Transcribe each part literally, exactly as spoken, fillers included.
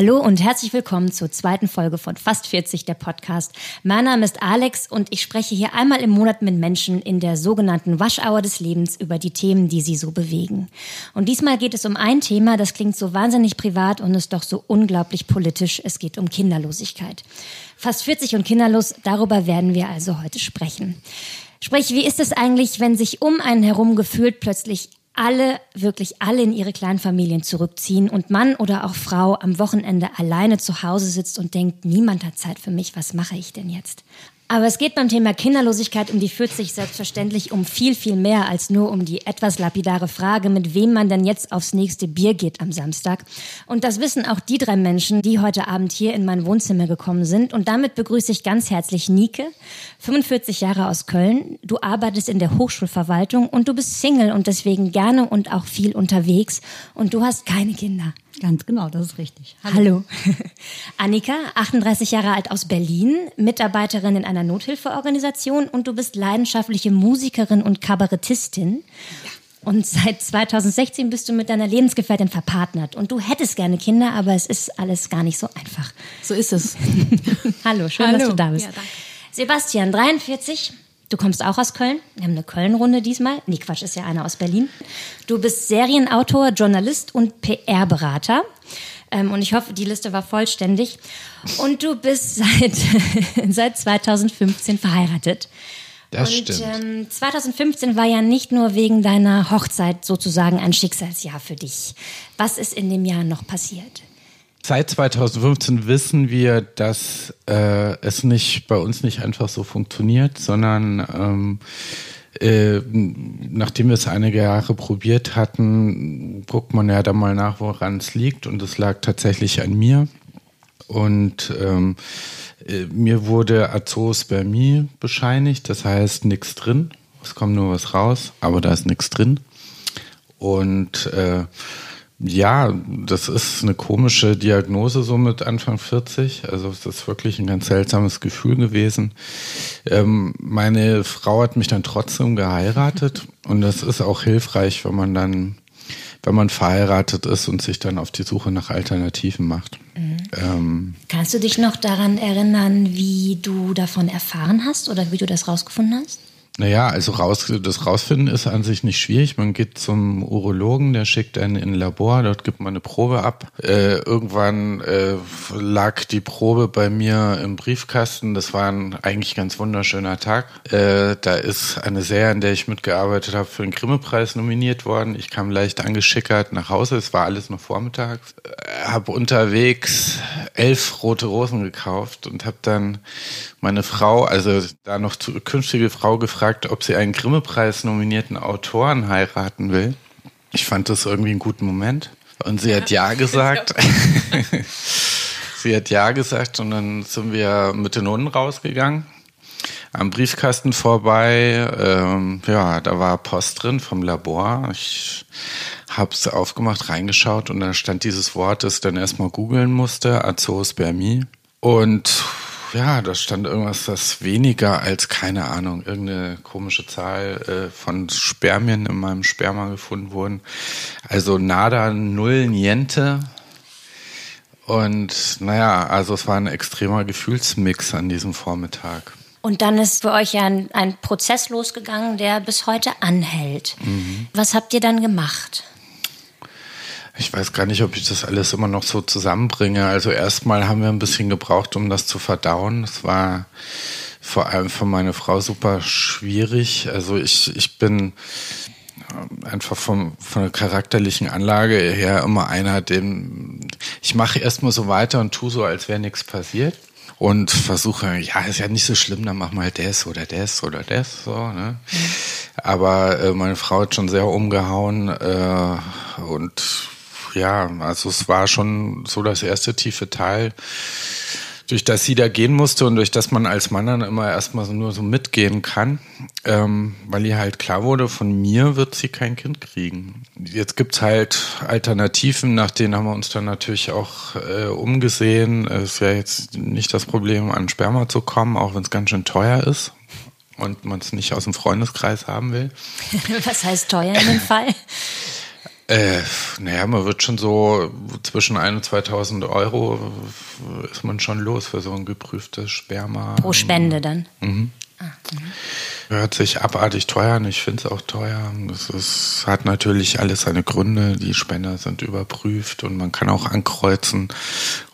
Hallo und herzlich willkommen zur zweiten Folge von Fast vierzig, der Podcast. Mein Name ist Alex und ich spreche hier einmal im Monat mit Menschen in der sogenannten Rush-Hour des Lebens über die Themen, die sie so bewegen. Und diesmal geht es um ein Thema, das klingt so wahnsinnig privat und ist doch so unglaublich politisch. Es geht um Kinderlosigkeit. Fast vierzig und kinderlos, darüber werden wir also heute sprechen. Sprich, wie ist es eigentlich, wenn sich um einen herum gefühlt plötzlich alle, wirklich alle in ihre kleinen Familien zurückziehen und Mann oder auch Frau am Wochenende alleine zu Hause sitzt und denkt, niemand hat Zeit für mich, was mache ich denn jetzt? Aber es geht beim Thema Kinderlosigkeit um die vierzig selbstverständlich um viel, viel mehr als nur um die etwas lapidare Frage, mit wem man denn jetzt aufs nächste Bier geht am Samstag. Und das wissen auch die drei Menschen, die heute Abend hier in mein Wohnzimmer gekommen sind. Und damit begrüße ich ganz herzlich Nike, fünfundvierzig Jahre aus Köln. Du arbeitest in der Hochschulverwaltung und du bist Single und deswegen gerne und auch viel unterwegs. Und du hast keine Kinder. Ganz genau, das ist richtig. Hallo. Hallo. Annika, achtunddreißig Jahre alt aus Berlin, Mitarbeiterin in einer Nothilfeorganisation und du bist leidenschaftliche Musikerin und Kabarettistin. Ja. Und seit zweitausendsechzehn bist du mit deiner Lebensgefährtin verpartnert. Und du hättest gerne Kinder, aber es ist alles gar nicht so einfach. So ist es. Hallo, schön, Hallo. dass du da bist. Ja, danke. Sebastian, dreiundvierzig. Du kommst auch aus Köln. Wir haben eine Köln-Runde diesmal. Nee, Quatsch, ist ja einer aus Berlin. Du bist Serienautor, Journalist und P R-Berater. Ähm, und ich hoffe, die Liste war vollständig. Und du bist seit, seit zweitausendfünfzehn verheiratet. Das und, stimmt. Ähm, zweitausendfünfzehn war ja nicht nur wegen deiner Hochzeit sozusagen ein Schicksalsjahr für dich. Was ist in dem Jahr noch passiert? Seit zweitausendfünfzehn wissen wir, dass äh, es nicht bei uns nicht einfach so funktioniert, sondern ähm, äh, nachdem wir es einige Jahre probiert hatten, guckt man ja dann mal nach, woran es liegt. Und es lag tatsächlich an mir. Und ähm, äh, mir wurde Azoospermie bescheinigt, das heißt nichts drin. Es kommt nur was raus, aber da ist nichts drin. Und äh, ja, das ist eine komische Diagnose so mit Anfang vierzig. Also es ist wirklich ein ganz seltsames Gefühl gewesen. Ähm, meine Frau hat mich dann trotzdem geheiratet. Und das ist auch hilfreich, wenn man dann, wenn man verheiratet ist und sich dann auf die Suche nach Alternativen macht. Mhm. Ähm, Kannst du dich noch daran erinnern, wie du davon erfahren hast oder wie du das rausgefunden hast? Naja, also raus, das Rausfinden ist an sich nicht schwierig. Man geht zum Urologen, der schickt einen in ein Labor, dort gibt man eine Probe ab. Äh, irgendwann äh, lag die Probe bei mir im Briefkasten. Das war ein eigentlich ganz wunderschöner Tag. Äh, da ist eine Serie, an der ich mitgearbeitet habe, für den Grimme-Preis nominiert worden. Ich kam leicht angeschickert nach Hause. Es war alles noch vormittags. Äh, habe unterwegs elf rote Rosen gekauft und habe dann meine Frau, also da noch zu, künftige Frau, gefragt, ob sie einen Grimme-Preis nominierten Autoren heiraten will. Ich fand das irgendwie einen guten Moment. Und sie hat ja gesagt. Sie hat ja gesagt und dann sind wir mit den Hunden rausgegangen. Am Briefkasten vorbei, ähm, ja, da war Post drin vom Labor. Ich hab's aufgemacht, reingeschaut und da stand dieses Wort, das ich dann erstmal googeln musste, Azoospermie. Und ja, da stand irgendwas, das weniger als, keine Ahnung, irgendeine komische Zahl äh, von Spermien in meinem Sperma gefunden wurden. Also nada, null, niente. Und naja, also es war ein extremer Gefühlsmix an diesem Vormittag. Und dann ist für euch ja ein, ein Prozess losgegangen, der bis heute anhält. Mhm. Was habt ihr dann gemacht? Ich weiß gar nicht, ob ich das alles immer noch so zusammenbringe. Also erstmal haben wir ein bisschen gebraucht, um das zu verdauen. Das war vor allem für meine Frau super schwierig. Also ich, ich bin einfach vom, von der charakterlichen Anlage her immer einer, dem ich mache erstmal so weiter und tue so, als wäre nichts passiert. Und versuche, ja, ist ja nicht so schlimm, dann machen wir halt das oder das oder das, so, ne? Mhm. Aber äh, meine Frau hat schon sehr umgehauen äh, und ja, also es war schon so das erste tiefe Teil, durch das sie da gehen musste und durch das man als Mann dann immer erstmal so nur so mitgehen kann, ähm, weil ihr halt klar wurde, von mir wird sie kein Kind kriegen. Jetzt gibt's halt Alternativen, nach denen haben wir uns dann natürlich auch äh, umgesehen. Es wäre jetzt nicht das Problem, an Sperma zu kommen, auch wenn es ganz schön teuer ist und man es nicht aus dem Freundeskreis haben will. Was heißt teuer in dem Fall? Äh, naja, man wird schon so zwischen ein- und zweitausend Euro ist man schon los für so ein geprüftes Sperma. Pro Spende dann? Mhm. Ah, hört sich abartig teuer an, ich finde es auch teuer. Das ist, hat natürlich alles seine Gründe. Die Spender sind überprüft und man kann auch ankreuzen,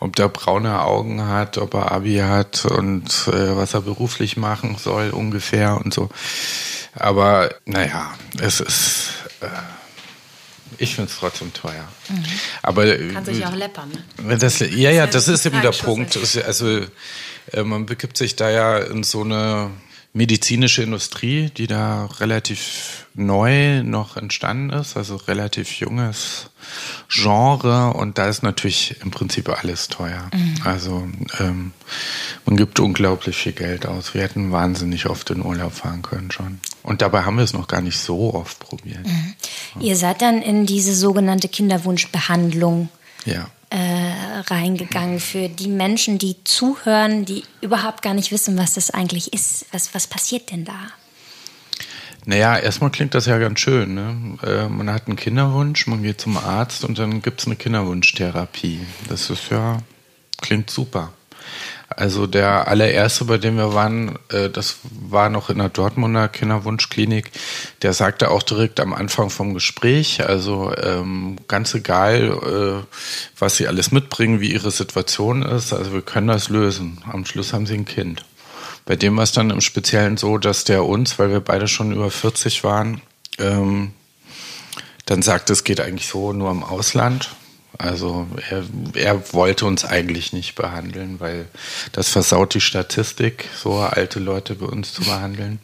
ob der braune Augen hat, ob er Abi hat und äh, was er beruflich machen soll ungefähr und so. Aber naja, es ist... Äh, ich finde es trotzdem teuer. Mhm. Aber kann sich auch läppern. Ne? Das, ja, ja, das ist eben der Punkt. Also äh, man begibt sich da ja in so eine medizinische Industrie, die da relativ neu noch entstanden ist, also relativ junges Genre, und da ist natürlich im Prinzip alles teuer. Mhm. Also ähm, man gibt unglaublich viel Geld aus. Wir hätten wahnsinnig oft in Urlaub fahren können schon. Und dabei haben wir es noch gar nicht so oft probiert. Mhm. Ja. Ihr seid dann in diese sogenannte Kinderwunschbehandlung ja. äh, reingegangen. Für die Menschen, die zuhören, die überhaupt gar nicht wissen, was das eigentlich ist. Was, was passiert denn da? Naja, erstmal klingt das ja ganz schön. Ne? Äh, man hat einen Kinderwunsch, man geht zum Arzt und dann gibt es eine Kinderwunschtherapie. Das ist ja, klingt super. Also der allererste, bei dem wir waren, äh, das war noch in der Dortmunder Kinderwunschklinik, der sagte auch direkt am Anfang vom Gespräch, also ähm, ganz egal, äh, was sie alles mitbringen, wie ihre Situation ist, also wir können das lösen. Am Schluss haben sie ein Kind. Bei dem war es dann im Speziellen so, dass der uns, weil wir beide schon über vierzig waren, ähm, dann sagte, es geht eigentlich so nur im Ausland. Also er, er wollte uns eigentlich nicht behandeln, weil das versaut die Statistik, so alte Leute bei uns zu behandeln.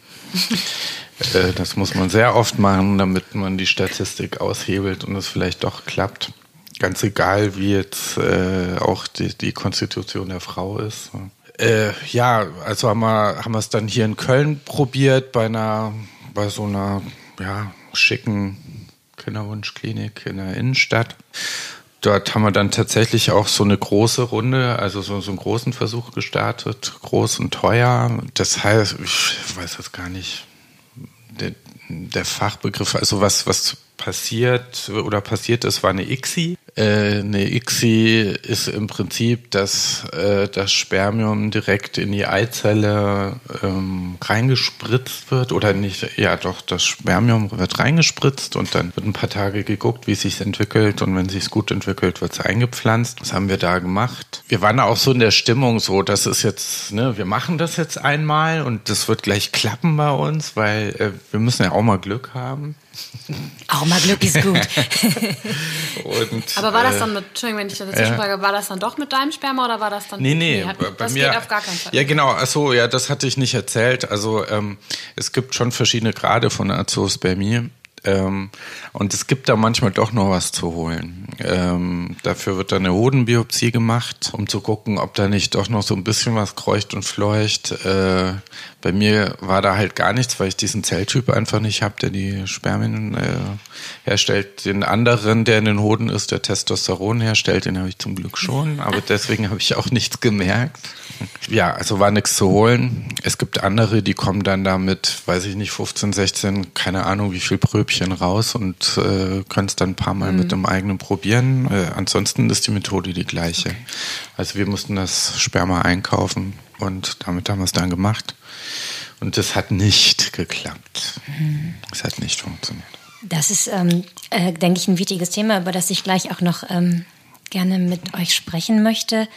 äh, das muss man sehr oft machen, damit man die Statistik aushebelt und es vielleicht doch klappt. Ganz egal, wie jetzt äh, auch die, die Konstitution der Frau ist. Äh, ja, also haben wir, haben wir es dann hier in Köln probiert, bei einer, bei so einer ja, schicken Kinderwunschklinik in der Innenstadt. Dort haben wir dann tatsächlich auch so eine große Runde, also so, so einen großen Versuch gestartet, groß und teuer. Das heißt, ich weiß jetzt gar nicht, der, der Fachbegriff, also was, was passiert oder passiert ist, war eine I C S I. Äh, eine I C S I ist im Prinzip, dass äh, das Spermium direkt in die Eizelle ähm, reingespritzt wird oder nicht, ja doch, das Spermium wird reingespritzt und dann wird ein paar Tage geguckt, wie es sich entwickelt, und wenn es sich gut entwickelt, wird es eingepflanzt. Das haben wir da gemacht. Wir waren auch so in der Stimmung so, das ist jetzt, ne, wir machen das jetzt einmal und das wird gleich klappen bei uns, weil äh, wir müssen ja auch mal Glück haben. Auch mal Glück ist gut. Und, aber war das dann mit, Entschuldigung, wenn ich das dazwischen frage, war das dann doch mit deinem Sperma oder war das dann... Nee, nee. nee hat, bei das mir, geht auf gar keinen Fall. Ja, genau. Achso, ja, das hatte ich nicht erzählt. Also ähm, es gibt schon verschiedene Grade von Azoospermie. Ähm, und es gibt da manchmal doch noch was zu holen. Ähm, dafür wird dann eine Hodenbiopsie gemacht, um zu gucken, ob da nicht doch noch so ein bisschen was kreucht und fleucht. Äh, bei mir war da halt gar nichts, weil ich diesen Zelltyp einfach nicht habe, der die Spermien äh, herstellt. Den anderen, der in den Hoden ist, der Testosteron herstellt, den habe ich zum Glück schon. Aber deswegen habe ich auch nichts gemerkt. Ja, also war nichts zu holen. Es gibt andere, die kommen dann damit, weiß ich nicht, fünfzehn, sechzehn, keine Ahnung, wie viel Pröbchen raus und äh, können es dann ein paar Mal mhm. mit dem eigenen probieren. Äh, ansonsten ist die Methode die gleiche. Okay. Also wir mussten das Sperma einkaufen und damit haben wir es dann gemacht. Und das hat nicht geklappt. Es mhm. hat nicht funktioniert. Das ist, ähm, äh, denke ich, ein wichtiges Thema, über das ich gleich auch noch ähm, gerne mit euch sprechen möchte.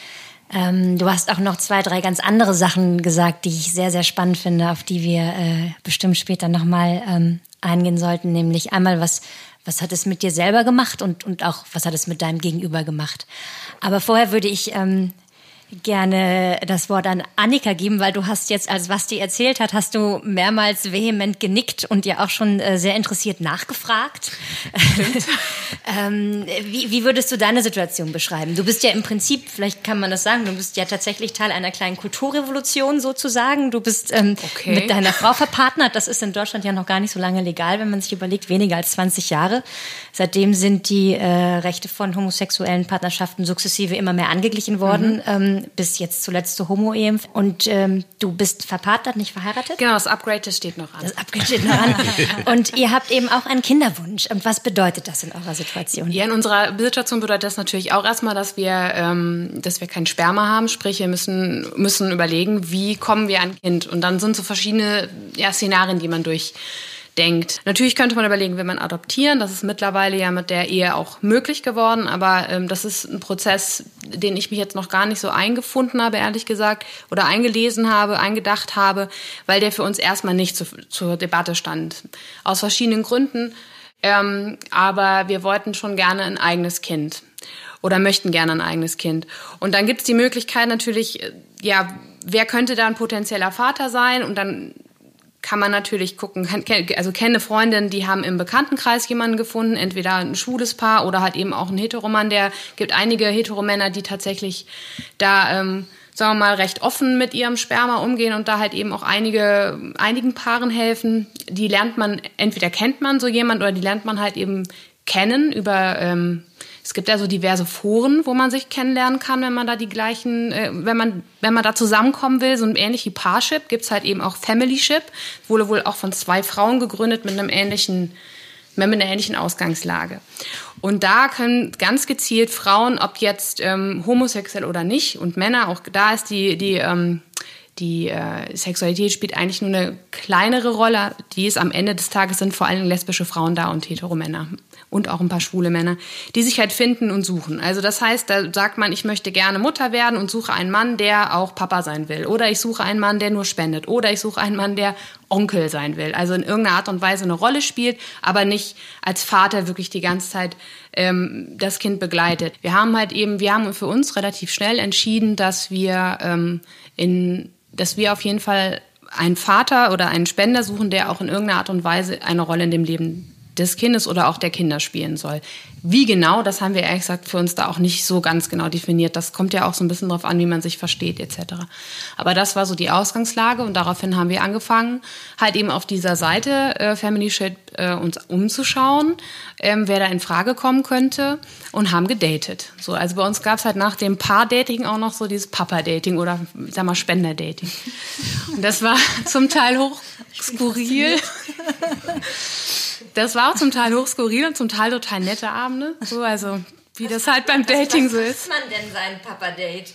Ähm, du hast auch noch zwei, drei ganz andere Sachen gesagt, die ich sehr, sehr spannend finde, auf die wir äh, bestimmt später nochmal ähm, eingehen sollten. Nämlich einmal, was, was hat es mit dir selber gemacht und, und auch, was hat es mit deinem Gegenüber gemacht. Aber vorher würde ich ähm, gerne das Wort an Annika geben, weil du hast jetzt, als was die erzählt hat, hast du mehrmals vehement genickt und dir auch schon äh, sehr interessiert nachgefragt. ähm, wie, wie würdest du deine Situation beschreiben? Du bist ja im Prinzip, vielleicht kann man das sagen, du bist ja tatsächlich Teil einer kleinen Kulturrevolution sozusagen. Du bist ähm, okay. mit deiner Frau verpartnert. Das ist in Deutschland ja noch gar nicht so lange legal, wenn man sich überlegt, weniger als zwanzig Jahre. Seitdem sind die äh, Rechte von homosexuellen Partnerschaften sukzessive immer mehr angeglichen worden. Mhm. Ähm, ähm, bis jetzt zuletzt zu Homo-Ehe. Und ähm, du bist verpartnert, nicht verheiratet? Genau, das Upgrade steht noch an. Das Upgrade steht noch an. Und ihr habt eben auch einen Kinderwunsch. Und was bedeutet das in eurer Situation? Ja, in unserer Situation bedeutet das natürlich auch erstmal, dass wir, ähm, dass wir kein Sperma haben. Sprich, wir müssen, müssen überlegen, wie kommen wir an ein Kind? Und dann sind so verschiedene ja, Szenarien, die man durch denkt. Natürlich könnte man überlegen, will man adoptieren. Das ist mittlerweile ja mit der Ehe auch möglich geworden. Aber ähm, das ist ein Prozess, den ich mich jetzt noch gar nicht so eingefunden habe, ehrlich gesagt, oder eingelesen habe, eingedacht habe, weil der für uns erstmal nicht zu, zur Debatte stand. Aus verschiedenen Gründen. Ähm, aber wir wollten schon gerne ein eigenes Kind oder möchten gerne ein eigenes Kind. Und dann gibt es die Möglichkeit natürlich, ja, wer könnte da ein potenzieller Vater sein? Und dann kann man natürlich gucken, also kenne Freundinnen, die haben im Bekanntenkreis jemanden gefunden, entweder ein schwules Paar oder halt eben auch ein Heteromann. Der gibt einige Heteromänner, die tatsächlich da, ähm, sagen wir mal, recht offen mit ihrem Sperma umgehen und da halt eben auch einige, einigen Paaren helfen. Die lernt man, entweder kennt man so jemand oder die lernt man halt eben kennen über, ähm, es gibt ja so diverse Foren, wo man sich kennenlernen kann, wenn man da die gleichen, äh, wenn man, wenn man da zusammenkommen will, so ein ähnlich wie Parship, gibt's halt eben auch Family Shade, wurde wohl auch von zwei Frauen gegründet mit einem ähnlichen, mit einer ähnlichen Ausgangslage. Und da können ganz gezielt Frauen, ob jetzt ähm, homosexuell oder nicht, und Männer, auch da ist die, die, ähm, Die äh, Sexualität spielt eigentlich nur eine kleinere Rolle. Die ist am Ende des Tages, sind vor allem lesbische Frauen da und Heteromänner und auch ein paar schwule Männer, die sich halt finden und suchen. Also das heißt, da sagt man, ich möchte gerne Mutter werden und suche einen Mann, der auch Papa sein will. Oder ich suche einen Mann, der nur spendet. Oder ich suche einen Mann, der Onkel sein will. Also in irgendeiner Art und Weise eine Rolle spielt, aber nicht als Vater wirklich die ganze Zeit ähm, das Kind begleitet. Wir haben halt eben, wir haben für uns relativ schnell entschieden, dass wir ähm, in dass wir auf jeden Fall einen Vater oder einen Spender suchen, der auch in irgendeiner Art und Weise eine Rolle in dem Leben des Kindes oder auch der Kinder spielen soll. Wie genau, das haben wir ehrlich gesagt für uns da auch nicht so ganz genau definiert. Das kommt ja auch so ein bisschen drauf an, wie man sich versteht et cetera. Aber das war so die Ausgangslage und daraufhin haben wir angefangen, halt eben auf dieser Seite äh, Family Shade äh, uns umzuschauen, ähm, wer da in Frage kommen könnte, und haben gedatet. So, also bei uns gab es halt nach dem Paar-Dating auch noch so dieses Papa-Dating oder, sag mal, Spender-Dating. Und das war zum Teil hoch skurril. Das war auch zum Teil hochskurril und zum Teil total nette Abende. So, also wie das halt beim Dating so ist. Was macht man denn sein Papa-Date?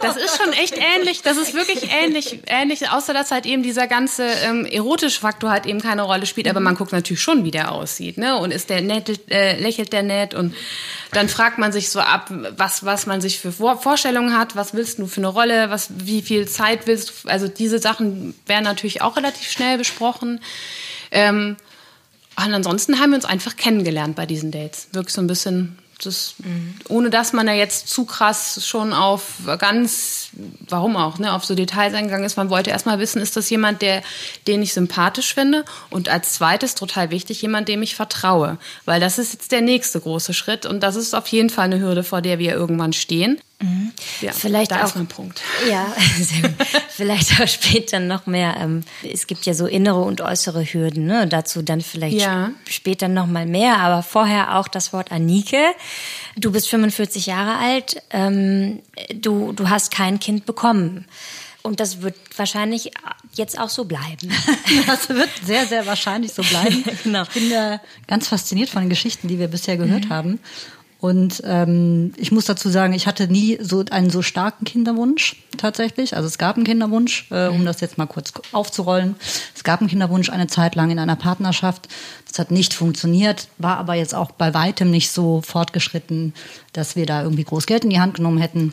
Das ist schon echt ähnlich. Das ist wirklich ähnlich, ähnlich, außer dass halt eben dieser ganze ähm, erotische Faktor halt eben keine Rolle spielt. Aber man guckt natürlich schon, wie der aussieht, ne? Und ist der nett, äh, lächelt der nett? Und dann fragt man sich so ab, was, was man sich für Vorstellungen hat. Was willst du für eine Rolle? Was, wie viel Zeit willst du? Also diese Sachen werden natürlich auch relativ schnell besprochen. Ähm, Und ansonsten haben wir uns einfach kennengelernt bei diesen Dates. Wirklich so ein bisschen, das, mhm. ohne dass man da jetzt zu krass schon auf ganz, warum auch, ne, auf so Details eingegangen ist. Man wollte erstmal wissen, ist das jemand, der, den ich sympathisch finde? Und als zweites, total wichtig, jemand, dem ich vertraue. Weil das ist jetzt der nächste große Schritt. Und das ist auf jeden Fall eine Hürde, vor der wir irgendwann stehen. Mhm. Ja, vielleicht da auch, ist ein Punkt. Ja, vielleicht auch später noch mehr. Ähm, es gibt ja so innere und äußere Hürden, ne? Dazu dann vielleicht ja. sp- später noch mal mehr. Aber vorher auch das Wort Anike. Du bist fünfundvierzig Jahre alt. Ähm, du, du hast kein Kind bekommen. Und das wird wahrscheinlich jetzt auch so bleiben. Das wird sehr, sehr wahrscheinlich so bleiben. Genau. Ich bin ja ganz fasziniert von den Geschichten, die wir bisher gehört mhm. haben. Und ähm, ich muss dazu sagen, ich hatte nie so einen so starken Kinderwunsch tatsächlich. Also es gab einen Kinderwunsch, äh, um das jetzt mal kurz aufzurollen. Es gab einen Kinderwunsch eine Zeit lang in einer Partnerschaft. Das hat nicht funktioniert, war aber jetzt auch bei weitem nicht so fortgeschritten, dass wir da irgendwie groß Geld in die Hand genommen hätten.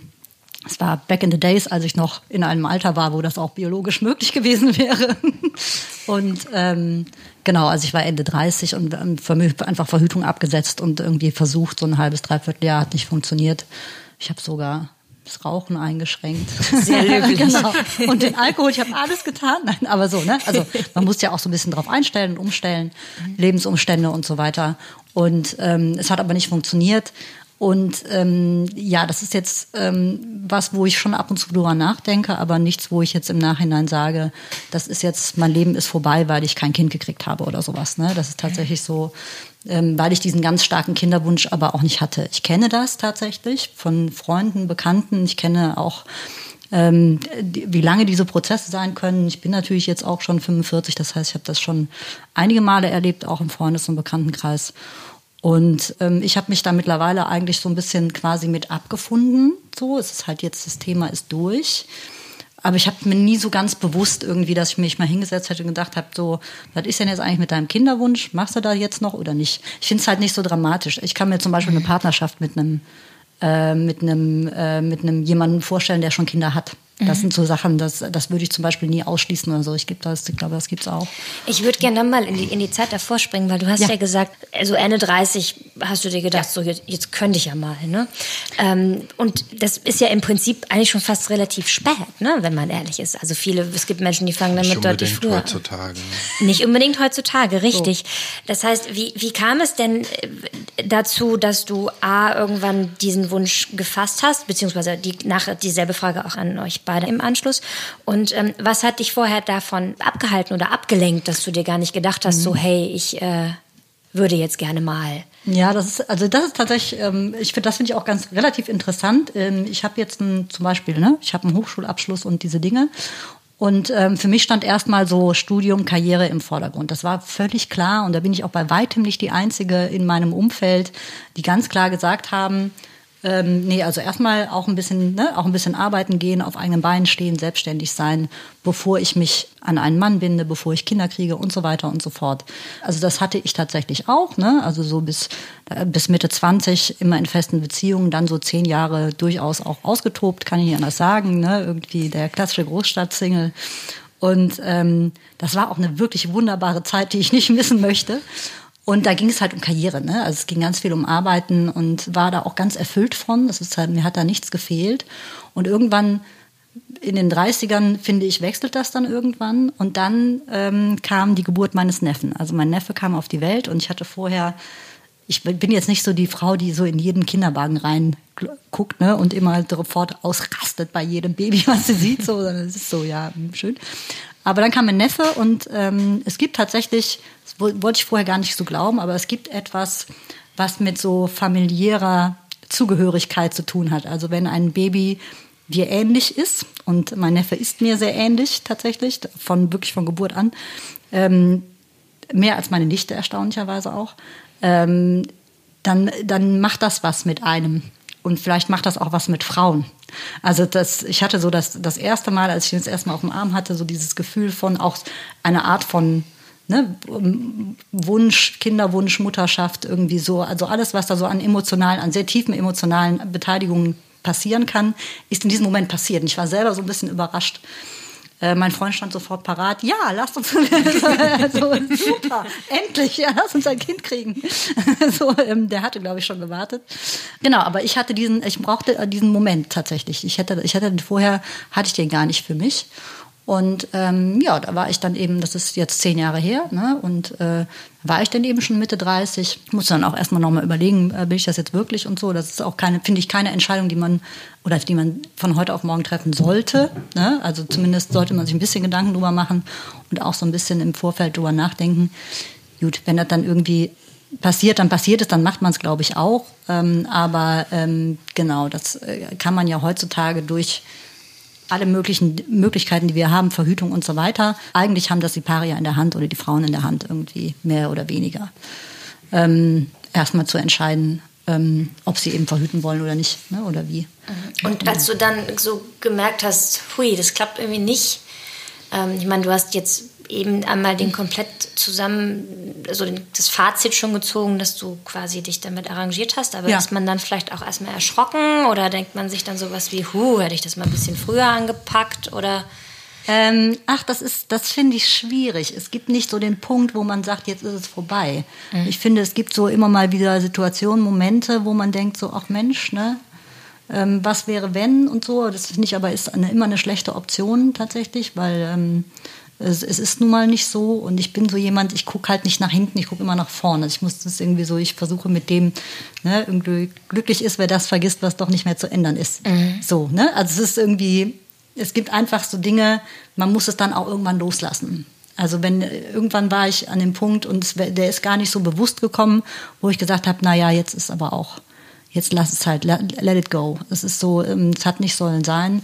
Es war back in the days, als ich noch in einem Alter war, wo das auch biologisch möglich gewesen wäre. Und ähm, genau, also ich war Ende dreißig und einfach Verhütung abgesetzt und irgendwie versucht, so ein halbes, dreiviertel Jahr, hat nicht funktioniert. Ich habe sogar das Rauchen eingeschränkt. Sehr löblich. Genau. Und den Alkohol, ich habe alles getan. Nein, aber so, ne? Also man muss ja auch so ein bisschen drauf einstellen und umstellen, Lebensumstände und so weiter. Und ähm, es hat aber nicht funktioniert. Und ähm, ja, das ist jetzt ähm, was, wo ich schon ab und zu drüber nachdenke, aber nichts, wo ich jetzt im Nachhinein sage, das ist jetzt, mein Leben ist vorbei, weil ich kein Kind gekriegt habe oder sowas. Ne? Das ist tatsächlich so, ähm, weil ich diesen ganz starken Kinderwunsch aber auch nicht hatte. Ich kenne das tatsächlich von Freunden, Bekannten. Ich kenne auch, ähm, die, wie lange diese Prozesse sein können. Ich bin natürlich jetzt auch schon fünfundvierzig, das heißt, ich habe das schon einige Male erlebt, auch im Freundes- und Bekanntenkreis. Und ähm, ich habe mich da mittlerweile eigentlich so ein bisschen quasi mit abgefunden. So, es ist halt jetzt, das Thema ist durch. Aber ich habe mir nie so ganz bewusst irgendwie, dass ich mich mal hingesetzt hätte und gedacht habe, so, was ist denn jetzt eigentlich mit deinem Kinderwunsch? Machst du da jetzt noch oder nicht? Ich finde es halt nicht so dramatisch. Ich kann mir zum Beispiel eine Partnerschaft mit einem, äh, mit einem, äh, mit einem jemanden vorstellen, der schon Kinder hat. Das sind so Sachen, das, das würde ich zum Beispiel nie ausschließen oder so. Ich, gebe das, ich glaube, das gibt's auch. Ich würde gerne mal in die, in die Zeit davor springen, weil du hast ja, ja gesagt, also Ende dreißig hast du dir gedacht, ja, so jetzt, jetzt könnte ich ja mal. Ne? Ähm, und das ist ja im Prinzip eigentlich schon fast relativ spät, ne, wenn man ehrlich ist. Also viele, es gibt Menschen, die fangen damit deutlich früher an. Nicht unbedingt heutzutage. Ne? Nicht unbedingt heutzutage, richtig. So. Das heißt, wie, wie kam es denn dazu, dass du A, irgendwann diesen Wunsch gefasst hast, beziehungsweise die, nach, dieselbe Frage auch an euch beide im Anschluss. Und ähm, was hat dich vorher davon abgehalten oder abgelenkt, dass du dir gar nicht gedacht hast, mhm. so hey, ich äh, würde jetzt gerne mal. Ja, das ist, also das ist tatsächlich, ähm, ich finde, das finde ich auch ganz relativ interessant. Ähm, ich habe jetzt ein, zum Beispiel, ne, ich habe einen Hochschulabschluss und diese Dinge. Und ähm, für mich stand erstmal so Studium, Karriere im Vordergrund. Das war völlig klar und da bin ich auch bei weitem nicht die Einzige in meinem Umfeld, die ganz klar gesagt haben, Ähm, nee, also erstmal auch ein bisschen, ne, auch ein bisschen arbeiten gehen, auf eigenen Beinen stehen, selbstständig sein, bevor ich mich an einen Mann binde, bevor ich Kinder kriege und so weiter und so fort. Also das hatte ich tatsächlich auch, ne? Also so bis, bis Mitte zwanzig immer in festen Beziehungen, dann so zehn Jahre durchaus auch ausgetobt, kann ich nicht anders sagen, ne? Irgendwie der klassische Großstadtsingle. Und ähm, das war auch eine wirklich wunderbare Zeit, die ich nicht missen möchte. Und da ging es halt um Karriere, ne? Also es ging ganz viel um Arbeiten und war da auch ganz erfüllt von. Das ist halt, mir hat da nichts gefehlt. Und irgendwann in den dreißigern, finde ich, wechselt das dann irgendwann. Und dann ähm, kam die Geburt meines Neffen. Also mein Neffe kam auf die Welt und ich hatte vorher, ich bin jetzt nicht so die Frau, die so in jeden Kinderwagen reinguckt, ne? Und immer sofort ausrastet bei jedem Baby, was sie sieht. So, sondern es ist so, ja, schön. Aber dann kam mein Neffe und ähm, es gibt tatsächlich, das wollte ich vorher gar nicht so glauben, aber es gibt etwas, was mit so familiärer Zugehörigkeit zu tun hat. Also wenn ein Baby dir ähnlich ist, und mein Neffe ist mir sehr ähnlich tatsächlich, von wirklich von Geburt an, ähm, mehr als meine Nichte erstaunlicherweise auch, ähm, dann, dann macht das was mit einem. Und vielleicht macht das auch was mit Frauen. Also das, ich hatte so das, das erste Mal, als ich ihn das erste Mal auf dem Arm hatte, so dieses Gefühl von auch einer Art von, ne, Wunsch, Kinderwunsch, Mutterschaft irgendwie so. Also alles, was da so an emotionalen, an sehr tiefen emotionalen Beteiligungen passieren kann, ist in diesem Moment passiert. Und ich war selber so ein bisschen überrascht. Mein Freund stand sofort parat. Ja, lasst uns, also, super, endlich, ja, lasst uns ein Kind kriegen. So, ähm, der hatte, glaube ich, schon gewartet. Genau, aber ich hatte diesen, ich brauchte diesen Moment tatsächlich. Ich hätte, ich hätte vorher hatte ich den gar nicht für mich. Und ähm, ja, da war ich dann eben, das ist jetzt zehn Jahre her, ne? Und äh, war ich dann eben schon Mitte dreißig. Ich muss dann auch erstmal nochmal überlegen, äh, will ich das jetzt wirklich und so. Das ist auch keine, finde ich, keine Entscheidung, die man oder die man von heute auf morgen treffen sollte. Ne? Also zumindest sollte man sich ein bisschen Gedanken drüber machen und auch so ein bisschen im Vorfeld drüber nachdenken. Gut, wenn das dann irgendwie passiert, dann passiert es, dann macht man es, glaube ich, auch. Ähm, aber ähm, genau, das äh, kann man ja heutzutage durch alle möglichen Möglichkeiten, die wir haben, Verhütung und so weiter. Eigentlich haben das die Paare ja in der Hand oder die Frauen in der Hand irgendwie, mehr oder weniger. Ähm, erstmal zu entscheiden, ähm, ob sie eben verhüten wollen oder nicht, ne, oder wie. Und als du dann so gemerkt hast, hui, das klappt irgendwie nicht. Ähm, ich meine, du hast jetzt eben einmal den komplett zusammen, also das Fazit schon gezogen, dass du quasi dich damit arrangiert hast, aber ja, ist man dann vielleicht auch erstmal erschrocken oder denkt man sich dann sowas wie, hu, hätte ich das mal ein bisschen früher angepackt oder? Ähm, ach, das ist, das finde ich schwierig. Es gibt nicht so den Punkt, wo man sagt, jetzt ist es vorbei. Mhm. Ich finde, es gibt so immer mal wieder Situationen, Momente, wo man denkt so, ach Mensch, ne? Ähm, was wäre wenn und so. Das finde ich aber ist eine, immer eine schlechte Option tatsächlich, weil ähm, Es, es ist nun mal nicht so und ich bin so jemand, ich gucke halt nicht nach hinten, ich gucke immer nach vorne. Ich muss das irgendwie so, ich versuche mit dem, ne, irgendwie glücklich ist, wer das vergisst, was doch nicht mehr zu ändern ist. Mhm. So, ne? Also es ist irgendwie, es gibt einfach so Dinge, man muss es dann auch irgendwann loslassen. Also wenn irgendwann war ich an dem Punkt und es, der ist gar nicht so bewusst gekommen, wo ich gesagt habe, naja, jetzt ist aber auch, jetzt lass es halt, let, let it go. Es ist so, es hat nicht sollen sein.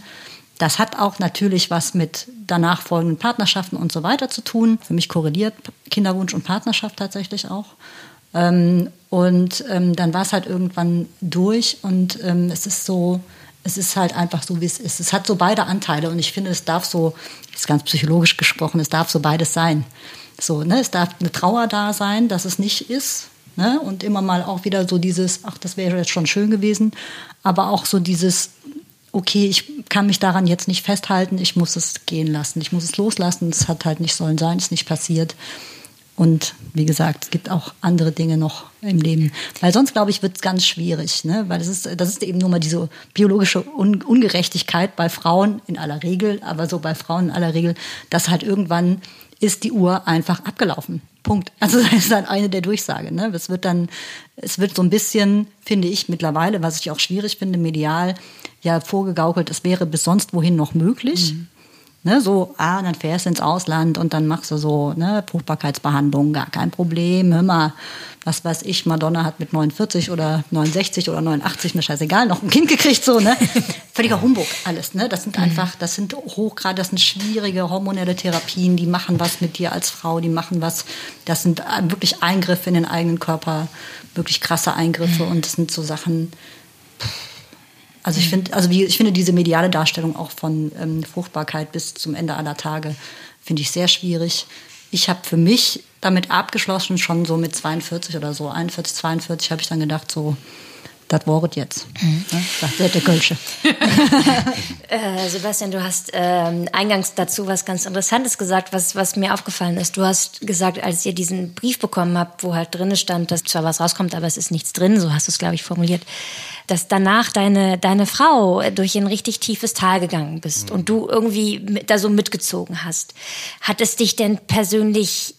Das hat auch natürlich was mit danach folgenden Partnerschaften und so weiter zu tun. Für mich korreliert Kinderwunsch und Partnerschaft tatsächlich auch. Und dann war es halt irgendwann durch und es ist so, es ist halt einfach so, wie es ist. Es hat so beide Anteile und ich finde, es darf so, jetzt ganz psychologisch gesprochen, es darf so beides sein. So, ne? Es darf eine Trauer da sein, dass es nicht ist, ne? Und immer mal auch wieder so dieses, ach, das wäre jetzt schon schön gewesen, aber auch so dieses, okay, ich kann mich daran jetzt nicht festhalten, ich muss es gehen lassen, ich muss es loslassen, es hat halt nicht sollen sein, es ist nicht passiert. Und wie gesagt, es gibt auch andere Dinge noch im Leben. Weil sonst, glaube ich, wird es ganz schwierig, ne? Weil das ist, das ist eben nur mal diese biologische Un- Ungerechtigkeit bei Frauen in aller Regel, aber so bei Frauen in aller Regel, dass halt irgendwann ist die Uhr einfach abgelaufen. Punkt. Also das ist halt eine der Durchsagen, ne? Es wird dann, es wird so ein bisschen, finde ich mittlerweile, was ich auch schwierig finde, medial ja vorgegaukelt, es wäre bis sonst wohin noch möglich. Mhm. Ne, so, ah, dann fährst du ins Ausland und dann machst du so, ne, Fruchtbarkeitsbehandlung, gar kein Problem, hör mal, was weiß ich, Madonna hat mit neunundvierzig oder neunundsechzig oder neunundachtzig, mir scheißegal, noch ein Kind gekriegt, so, ne, völliger Humbug alles, ne, das sind einfach, das sind hochgrad, das sind schwierige hormonelle Therapien, die machen was mit dir als Frau, die machen was, das sind wirklich Eingriffe in den eigenen Körper, wirklich krasse Eingriffe und das sind so Sachen, pff. Also ich finde, also wie, ich finde diese mediale Darstellung auch von ähm, Fruchtbarkeit bis zum Ende aller Tage finde ich sehr schwierig. Ich habe für mich damit abgeschlossen, schon so mit zweiundvierzig oder so, einundvierzig, zweiundvierzig habe ich dann gedacht, so, das war's jetzt. Mhm. Ne? Das wird der Kölsche. äh, Sebastian, du hast ähm, eingangs dazu was ganz Interessantes gesagt, was, was mir aufgefallen ist. Du hast gesagt, als ihr diesen Brief bekommen habt, wo halt drin stand, dass zwar was rauskommt, aber es ist nichts drin, so hast du es, glaube ich, formuliert, dass danach deine, deine Frau durch ein richtig tiefes Tal gegangen bist und du irgendwie mit, da so mitgezogen hast. Hat es dich denn persönlich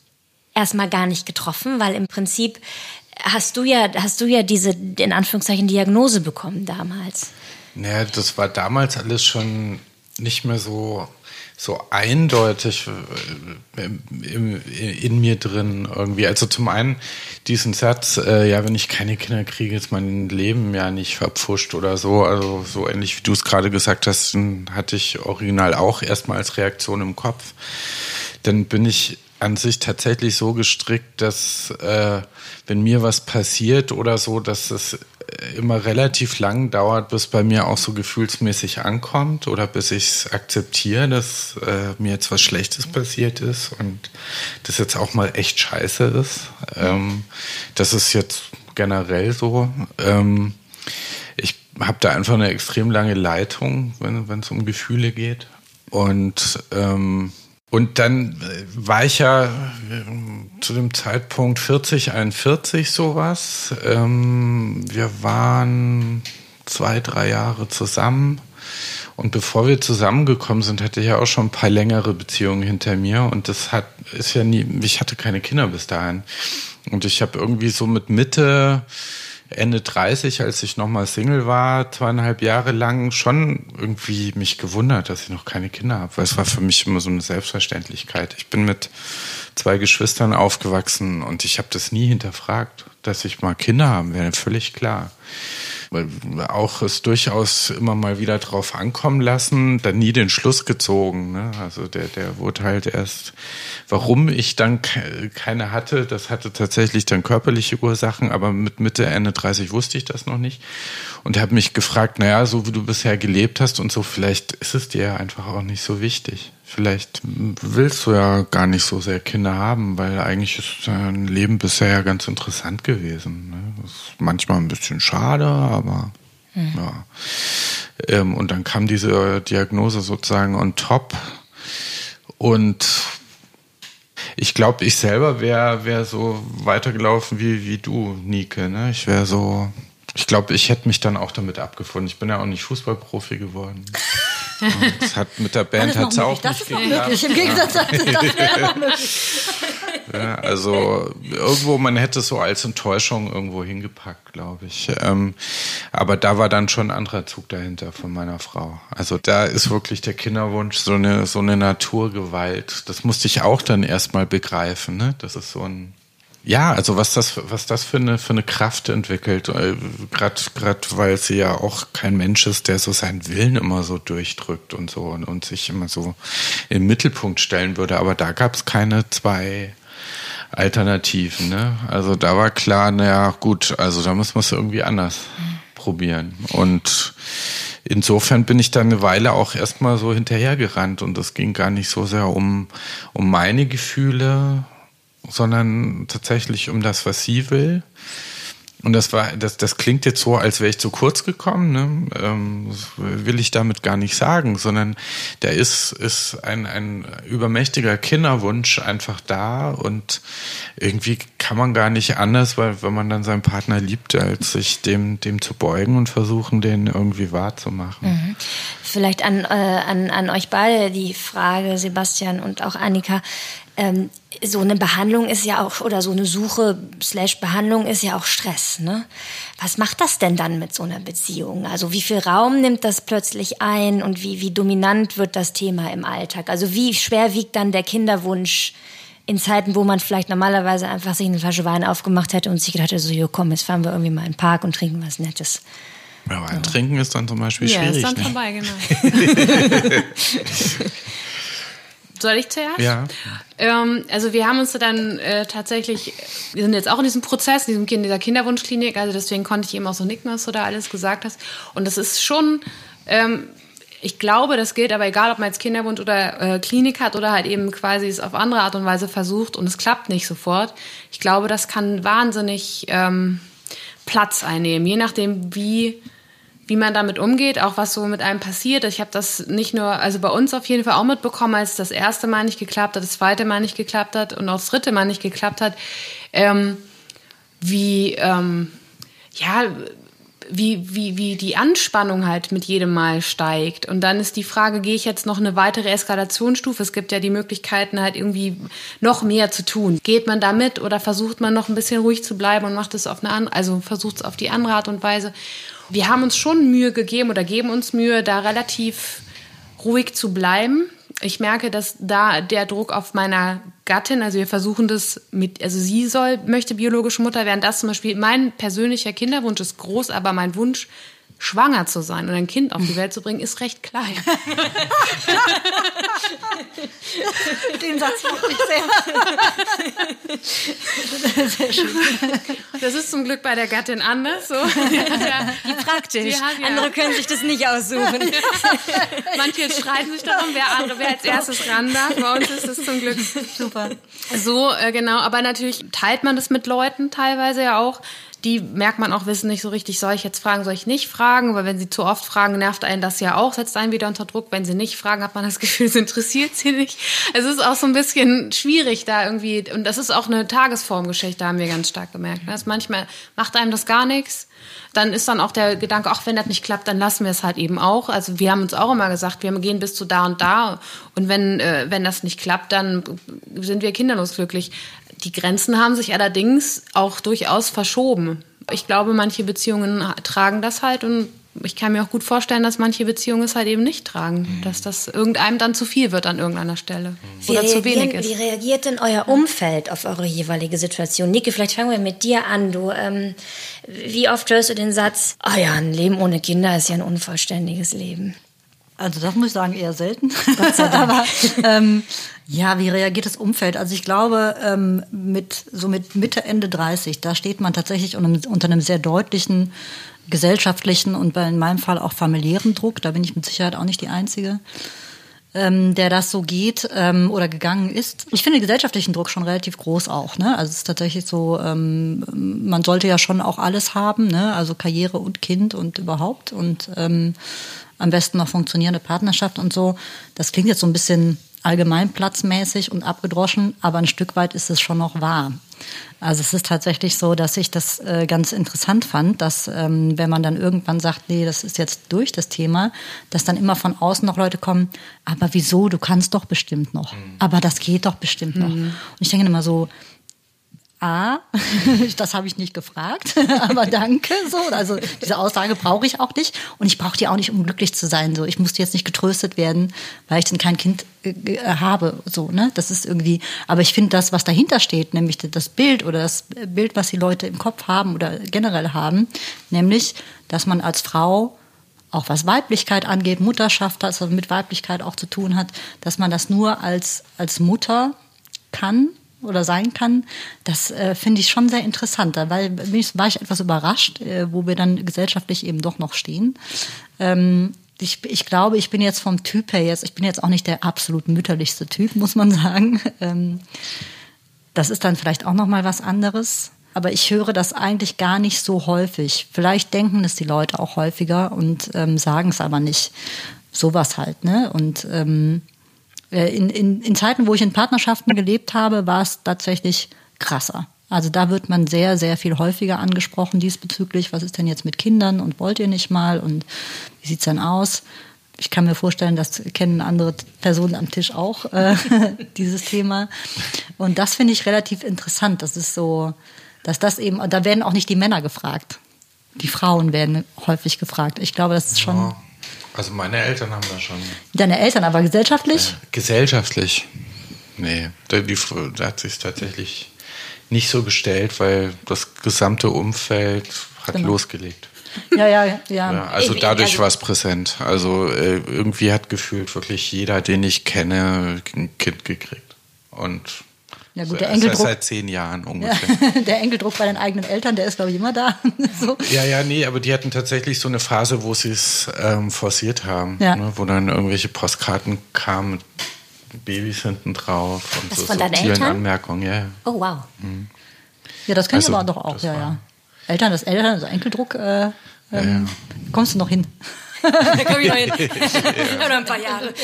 erstmal gar nicht getroffen? Weil im Prinzip hast du ja, hast du ja diese, in Anführungszeichen, Diagnose bekommen damals. Naja, das war damals alles schon nicht mehr so, so eindeutig in, in mir drin irgendwie. Also zum einen diesen Satz, äh, ja, wenn ich keine Kinder kriege, ist mein Leben ja nicht verpfuscht oder so. Also so ähnlich wie du es gerade gesagt hast, hatte ich original auch erstmal als Reaktion im Kopf. Dann bin ich an sich tatsächlich so gestrickt, dass äh, wenn mir was passiert oder so, dass es immer relativ lang dauert, bis bei mir auch so gefühlsmäßig ankommt oder bis ich es akzeptiere, dass äh, mir jetzt was Schlechtes passiert ist und das jetzt auch mal echt scheiße ist. Ähm, das ist jetzt generell so. Ähm, ich habe da einfach eine extrem lange Leitung, wenn es um Gefühle geht. Und ähm, Und dann war ich ja zu dem Zeitpunkt vierzig, einundvierzig sowas. Ähm, wir waren zwei, drei Jahre zusammen. Und bevor wir zusammengekommen sind, hatte ich ja auch schon ein paar längere Beziehungen hinter mir. Und das hat, ist ja nie, ich hatte keine Kinder bis dahin. Und ich habe irgendwie so mit Mitte, Ende dreißig, als ich nochmal Single war, zweieinhalb Jahre lang, schon irgendwie mich gewundert, dass ich noch keine Kinder habe, weil es war für mich immer so eine Selbstverständlichkeit. Ich bin mit zwei Geschwistern aufgewachsen und ich habe das nie hinterfragt, dass ich mal Kinder haben werde, völlig klar. Weil auch es durchaus immer mal wieder drauf ankommen lassen, dann nie den Schluss gezogen, ne? Also der, der wurde halt erst, warum ich dann keine hatte, das hatte tatsächlich dann körperliche Ursachen, aber mit Mitte, Ende dreißig wusste ich das noch nicht und habe mich gefragt, naja, so wie du bisher gelebt hast und so, vielleicht ist es dir ja einfach auch nicht so wichtig. Vielleicht willst du ja gar nicht so sehr Kinder haben, weil eigentlich ist dein Leben bisher ja ganz interessant gewesen, ne? Das ist manchmal ein bisschen schade, aber mhm. ja. Ähm, und dann kam diese Diagnose sozusagen on top. Und ich glaube, ich selber wäre wär so weitergelaufen wie, wie du, Nike, ne? Ich wäre so, ich glaube, ich hätte mich dann auch damit abgefunden. Ich bin ja auch nicht Fußballprofi geworden. Das hat mit der Band hat es auch nicht geklappt. Das ist noch möglich, im Gegensatz dazu, das wäre noch möglich. Ja, also irgendwo, man hätte es so als Enttäuschung irgendwo hingepackt, glaube ich. Ähm, aber da war dann schon ein anderer Zug dahinter von meiner Frau. Also da ist wirklich der Kinderwunsch so eine, so eine Naturgewalt. Das musste ich auch dann erstmal begreifen, ne? Das ist so ein... Ja, also was das, was das für eine, für eine Kraft entwickelt, gerade, gerade weil sie ja auch kein Mensch ist, der so seinen Willen immer so durchdrückt und so und, und sich immer so im Mittelpunkt stellen würde. Aber da gab es keine zwei Alternativen, ne? Also da war klar, naja, gut, also da müssen wir es irgendwie anders mhm. probieren. Und insofern bin ich da eine Weile auch erstmal so hinterhergerannt und es ging gar nicht so sehr um, um meine Gefühle, sondern tatsächlich um das, was sie will. Und das war, das, das klingt jetzt so, als wäre ich zu kurz gekommen, ne? Ähm, will ich damit gar nicht sagen, sondern da ist, ist ein, ein übermächtiger Kinderwunsch einfach da und irgendwie kann man gar nicht anders, weil wenn man dann seinen Partner liebt, als sich dem, dem zu beugen und versuchen, den irgendwie wahrzumachen. Mhm. Vielleicht an, äh, an, an euch beide die Frage, Sebastian und auch Annika. Ähm, so eine Behandlung ist ja auch, oder so eine Suche slash Behandlung ist ja auch Stress, ne? Was macht das denn dann mit so einer Beziehung? Also wie viel Raum nimmt das plötzlich ein und wie, wie dominant wird das Thema im Alltag? Also wie schwer wiegt dann der Kinderwunsch in Zeiten, wo man vielleicht normalerweise einfach sich eine Flasche Wein aufgemacht hätte und sich gedacht hätte, so, jo, komm, jetzt fahren wir irgendwie mal in den Park und trinken was Nettes. Ja, Wein so. Trinken ist dann zum Beispiel ja, schwierig. Ja, ist dann vorbei, genau. Soll ich zuerst? Ja. Ähm, also wir haben uns dann äh, tatsächlich, wir sind jetzt auch in diesem Prozess, in diesem kind, dieser Kinderwunschklinik, also deswegen konnte ich eben auch so nicken, was du da alles gesagt hast. Und das ist schon, ähm, ich glaube, das gilt aber egal, ob man jetzt Kinderwunsch oder äh, Klinik hat oder halt eben quasi es auf andere Art und Weise versucht und es klappt nicht sofort. Ich glaube, das kann wahnsinnig ähm, Platz einnehmen, je nachdem wie... wie man damit umgeht, auch was so mit einem passiert. Ich habe das nicht nur, also bei uns auf jeden Fall auch mitbekommen, als das erste Mal nicht geklappt hat, das zweite Mal nicht geklappt hat und auch das dritte Mal nicht geklappt hat, ähm, wie, ähm, ja, wie, wie, wie die Anspannung halt mit jedem Mal steigt. Und dann ist die Frage, gehe ich jetzt noch eine weitere Eskalationsstufe? Es gibt ja die Möglichkeiten, halt irgendwie noch mehr zu tun. Geht man da mit oder versucht man noch ein bisschen ruhig zu bleiben und macht es auf eine andere, also versucht es auf die andere Art und Weise? Wir haben uns schon Mühe gegeben oder geben uns Mühe, da relativ ruhig zu bleiben. Ich merke, dass da der Druck auf meiner Gattin, also wir versuchen das mit, also sie soll, möchte biologische Mutter werden, das zum Beispiel, mein persönlicher Kinderwunsch ist groß, aber mein Wunsch, schwanger zu sein und ein Kind auf die Welt zu bringen, ist recht klein. Den Satz mochte ich sehr. Sehr schön. Das ist zum Glück bei der Gattin anders. So. Ja, praktisch. Ja, andere können sich das nicht aussuchen. Manche streiten sich darum, wer, andere, wer als erstes ran darf. Bei uns ist das zum Glück super. So, äh, genau. Aber natürlich teilt man das mit Leuten teilweise ja auch. Die merkt man auch, wissen nicht so richtig, soll ich jetzt fragen, soll ich nicht fragen? Weil wenn sie zu oft fragen, nervt einen das ja auch, setzt einen wieder unter Druck. Wenn sie nicht fragen, hat man das Gefühl, es interessiert sie nicht. Es ist auch so ein bisschen schwierig da irgendwie. Und das ist auch eine Tagesformgeschichte, haben wir ganz stark gemerkt. Also manchmal macht einem das gar nichts. Dann ist dann auch der Gedanke, ach, wenn das nicht klappt, dann lassen wir es halt eben auch. Also wir haben uns auch immer gesagt, wir gehen bis zu da und da. Und wenn, äh, wenn das nicht klappt, dann sind wir kinderlos glücklich. Die Grenzen haben sich allerdings auch durchaus verschoben. Ich glaube, manche Beziehungen tragen das halt und ich kann mir auch gut vorstellen, dass manche Beziehungen es halt eben nicht tragen, dass das irgendeinem dann zu viel wird an irgendeiner Stelle oder zu wenig ist. Wie reagiert denn euer Umfeld auf eure jeweilige Situation? Nike, vielleicht fangen wir mit dir an. Du, ähm, wie oft hörst du den Satz, ah ja, ein Leben ohne Kinder ist ja ein unvollständiges Leben? Also das muss ich sagen, eher selten. Gott sei Dank. Aber ähm, ja, wie reagiert das Umfeld? Also ich glaube, ähm, mit so mit Mitte, Ende dreißig, da steht man tatsächlich unter, unter einem sehr deutlichen gesellschaftlichen und bei, in meinem Fall auch familiären Druck. Da bin ich mit Sicherheit auch nicht die Einzige, ähm, der das so geht ähm, oder gegangen ist. Ich finde den gesellschaftlichen Druck schon relativ groß auch, ne? Also es ist tatsächlich so, ähm, man sollte ja schon auch alles haben, ne? Also Karriere und Kind und überhaupt und ähm, am besten noch funktionierende Partnerschaft und so. Das klingt jetzt so ein bisschen allgemeinplatzmäßig und abgedroschen, aber ein Stück weit ist es schon noch wahr. Also es ist tatsächlich so, dass ich das äh, ganz interessant fand, dass ähm, wenn man dann irgendwann sagt, nee, das ist jetzt durch das Thema, dass dann immer von außen noch Leute kommen, aber wieso, du kannst doch bestimmt noch, mhm. aber das geht doch bestimmt mhm. noch. Und ich denke immer so, A, das habe ich nicht gefragt, aber danke, so, also diese Aussage brauche ich auch nicht und ich brauche die auch nicht, um glücklich zu sein, so, ich musste jetzt nicht getröstet werden, weil ich denn kein Kind äh, habe, so, ne, das ist irgendwie, aber ich finde das, was dahinter steht, nämlich das Bild oder das Bild, was die Leute im Kopf haben oder generell haben, nämlich, dass man als Frau, auch was Weiblichkeit angeht, Mutterschaft, also mit Weiblichkeit auch zu tun hat, dass man das nur als, als Mutter kann, oder sein kann, das äh, finde ich schon sehr interessant. Da war, war ich etwas überrascht, äh, wo wir dann gesellschaftlich eben doch noch stehen. Ähm, ich, ich glaube, ich bin jetzt vom Typ her jetzt, ich bin jetzt auch nicht der absolut mütterlichste Typ, muss man sagen. Ähm, das ist dann vielleicht auch noch mal was anderes. Aber ich höre das eigentlich gar nicht so häufig. Vielleicht denken es die Leute auch häufiger und ähm, sagen es aber nicht. Sowas halt, ne? Und ähm, In, in, in Zeiten, wo ich in Partnerschaften gelebt habe, war es tatsächlich krasser. Also da wird man sehr, sehr viel häufiger angesprochen diesbezüglich. Was ist denn jetzt mit Kindern und wollt ihr nicht mal und wie sieht's denn aus? Ich kann mir vorstellen, das kennen andere Personen am Tisch auch, äh, dieses Thema. Und das finde ich relativ interessant. Das ist so, dass das eben, da werden auch nicht die Männer gefragt. Die Frauen werden häufig gefragt. Ich glaube, das ist schon... Ja. Also meine Eltern haben das schon. Deine Eltern, aber gesellschaftlich? Äh, gesellschaftlich. Nee, da, die, da hat sich tatsächlich nicht so gestellt, weil das gesamte Umfeld hat genau. losgelegt. Ja, ja, ja. ja also ich, dadurch also war es präsent. Also äh, irgendwie hat gefühlt wirklich jeder, den ich kenne, ein Kind gekriegt. Und ja, gut, der Enkeldruck, seit zehn Jahren ungefähr. Ja, der Enkeldruck bei den eigenen Eltern, der ist, glaube ich, immer da. So. Ja, ja, nee, aber die hatten tatsächlich so eine Phase, wo sie es ähm, forciert haben, ja. ne, wo dann irgendwelche Postkarten kamen mit Babys hinten drauf und das so subtilen Anmerkungen. Ja. Oh, wow. Mhm. Ja, das kenne also, ich aber doch auch. Ja, ja. Eltern, das Eltern, also Enkeldruck, äh, ähm, ja, ja. kommst du noch hin? Da komme ich noch hin. Ja. Oder ein paar Jahre.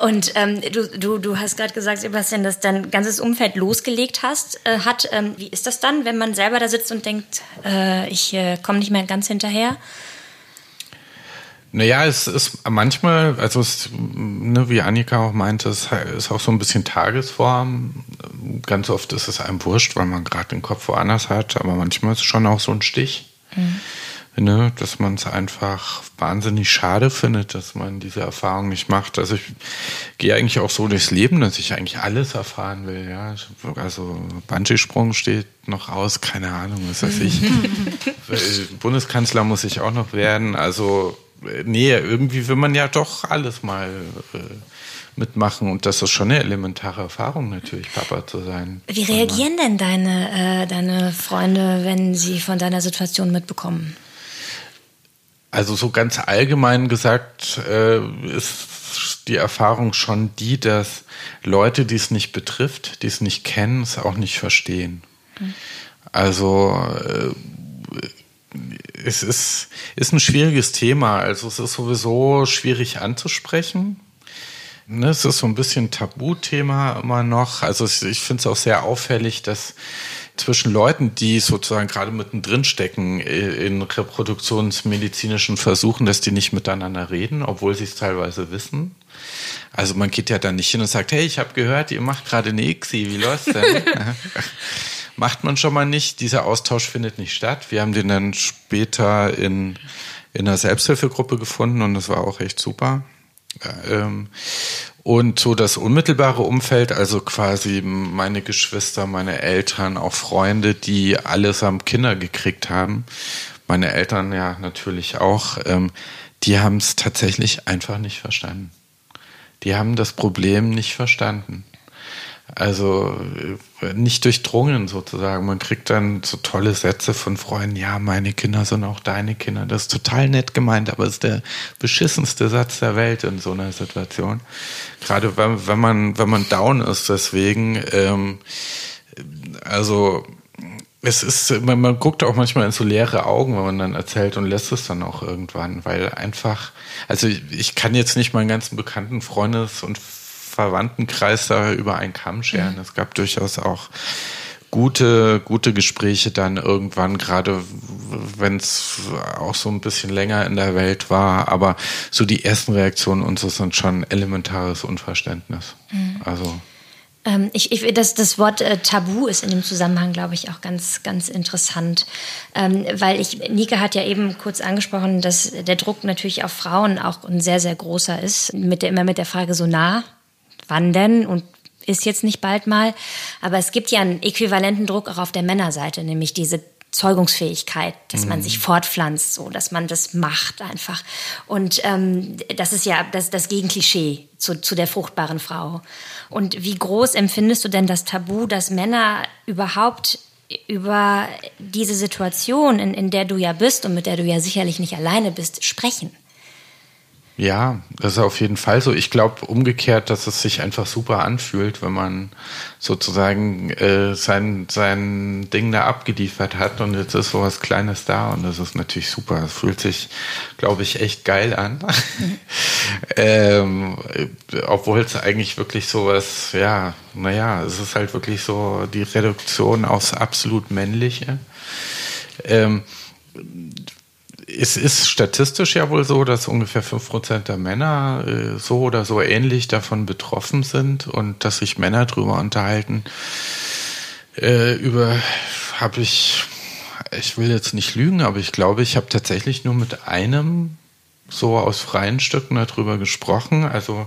Und ähm, du, du, du hast gerade gesagt, Sebastian, dass dein ganzes Umfeld losgelegt hast, äh, hat. Ähm, wie ist das dann, wenn man selber da sitzt und denkt, äh, ich äh, komme nicht mehr ganz hinterher? Naja, es ist manchmal, also es, ne, wie Annika auch meinte, es ist auch so ein bisschen Tagesform. Ganz oft ist es einem wurscht, weil man gerade den Kopf woanders hat, aber manchmal ist es schon auch so ein Stich. Mhm. Ne, dass man es einfach wahnsinnig schade findet, dass man diese Erfahrung nicht macht. Also ich gehe eigentlich auch so durchs Leben, dass ich eigentlich alles erfahren will. Ja? Also Bungee-Sprung steht noch aus, keine Ahnung, was weiß ich. Bundeskanzler muss ich auch noch werden. Also nee, irgendwie will man ja doch alles mal äh, mitmachen. Und das ist schon eine elementare Erfahrung natürlich, Papa zu sein. Wie reagieren denn deine, äh, deine Freunde, wenn sie von deiner Situation mitbekommen? Also so ganz allgemein gesagt äh, ist die Erfahrung schon die, dass Leute, die es nicht betrifft, die es nicht kennen, es auch nicht verstehen. Mhm. Also äh, es ist, ist ein schwieriges Thema. Also es ist sowieso schwierig anzusprechen. Ne, es ist so ein bisschen Tabuthema immer noch. Also ich finde es auch sehr auffällig, dass zwischen Leuten, die sozusagen gerade mittendrin stecken in reproduktionsmedizinischen Versuchen, dass die nicht miteinander reden, obwohl sie es teilweise wissen. Also man geht ja dann nicht hin und sagt, hey, ich habe gehört, ihr macht gerade eine I C S I, wie läuft's denn? Macht man schon mal nicht. Dieser Austausch findet nicht statt. Wir haben den dann später in, in einer Selbsthilfegruppe gefunden und das war auch echt super. Und so das unmittelbare Umfeld, also quasi meine Geschwister, meine Eltern, auch Freunde, die allesamt Kinder gekriegt haben, meine Eltern ja natürlich auch, die haben es tatsächlich einfach nicht verstanden. Die haben das Problem nicht verstanden. Also nicht durchdrungen sozusagen. Man kriegt dann so tolle Sätze von Freunden, ja, meine Kinder sind auch deine Kinder. Das ist total nett gemeint, aber es ist der beschissenste Satz der Welt in so einer Situation. Gerade wenn, wenn man, wenn man down ist deswegen. Ähm, also es ist, man, man guckt auch manchmal in so leere Augen, wenn man dann erzählt und lässt es dann auch irgendwann, weil einfach, also ich, ich kann jetzt nicht meinen ganzen bekannten Freundes- und Verwandtenkreis da über einen Kamm scheren. Es gab durchaus auch gute, gute Gespräche dann irgendwann, gerade wenn es auch so ein bisschen länger in der Welt war. Aber so die ersten Reaktionen unseres sind schon elementares Unverständnis. Mhm. Also ähm, ich, ich, das, das Wort äh, Tabu ist in dem Zusammenhang, glaube ich, auch ganz, ganz interessant. Ähm, weil ich, Nike hat ja eben kurz angesprochen, dass der Druck natürlich auf Frauen auch ein sehr, sehr großer ist. Mit der, immer mit der Frage so, na, wann denn? Und ist jetzt nicht bald mal, aber es gibt ja einen äquivalenten Druck auch auf der Männerseite, nämlich diese Zeugungsfähigkeit, dass mhm. man sich fortpflanzt, so, dass man das macht einfach. Und ähm, das ist ja das, das Gegenklischee zu, zu der fruchtbaren Frau. Und wie groß empfindest du denn das Tabu, dass Männer überhaupt über diese Situation, in, in der du ja bist und mit der du ja sicherlich nicht alleine bist, sprechen? Ja, das ist auf jeden Fall so. Ich glaube umgekehrt, dass es sich einfach super anfühlt, wenn man sozusagen äh, sein, sein Ding da abgeliefert hat und jetzt ist so was Kleines da und das ist natürlich super. Das fühlt sich, glaube ich, echt geil an. Mhm. ähm, obwohl es eigentlich wirklich sowas, ja, naja, es ist halt wirklich so die Reduktion aufs absolut Männliche. Ähm, Es ist statistisch ja wohl so, dass ungefähr fünf Prozent der Männer äh, so oder so ähnlich davon betroffen sind und dass sich Männer drüber unterhalten. Äh, über habe ich, ich will jetzt nicht lügen, aber ich glaube, ich habe tatsächlich nur mit einem so aus freien Stücken darüber gesprochen. Also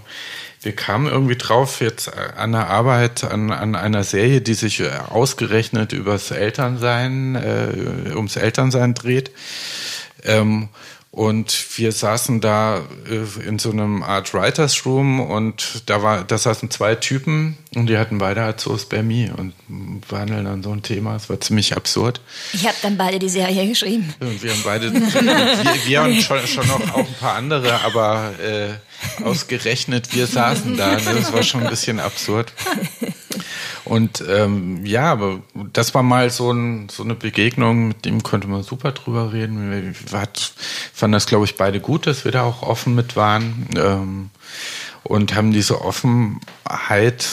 wir kamen irgendwie drauf jetzt an der Arbeit, an, an einer Serie, die sich ausgerechnet übers Elternsein, äh, ums Elternsein dreht. Ähm, und wir saßen da äh, in so einem Art Writers Room und da war, da saßen zwei Typen und die hatten beide Azoospermie und behandeln dann so ein Thema. Es war ziemlich absurd. Ich habe dann beide die Serie geschrieben. Und wir haben beide, wir, wir haben schon, schon noch auch ein paar andere, aber äh, ausgerechnet wir saßen da. Ne? Das war schon ein bisschen absurd. Und ähm, ja, aber das war mal so, ein, so eine Begegnung, mit dem konnte man super drüber reden. Wir hat, fanden das, glaube ich, beide gut, dass wir da auch offen mit waren ähm, und haben diese Offenheit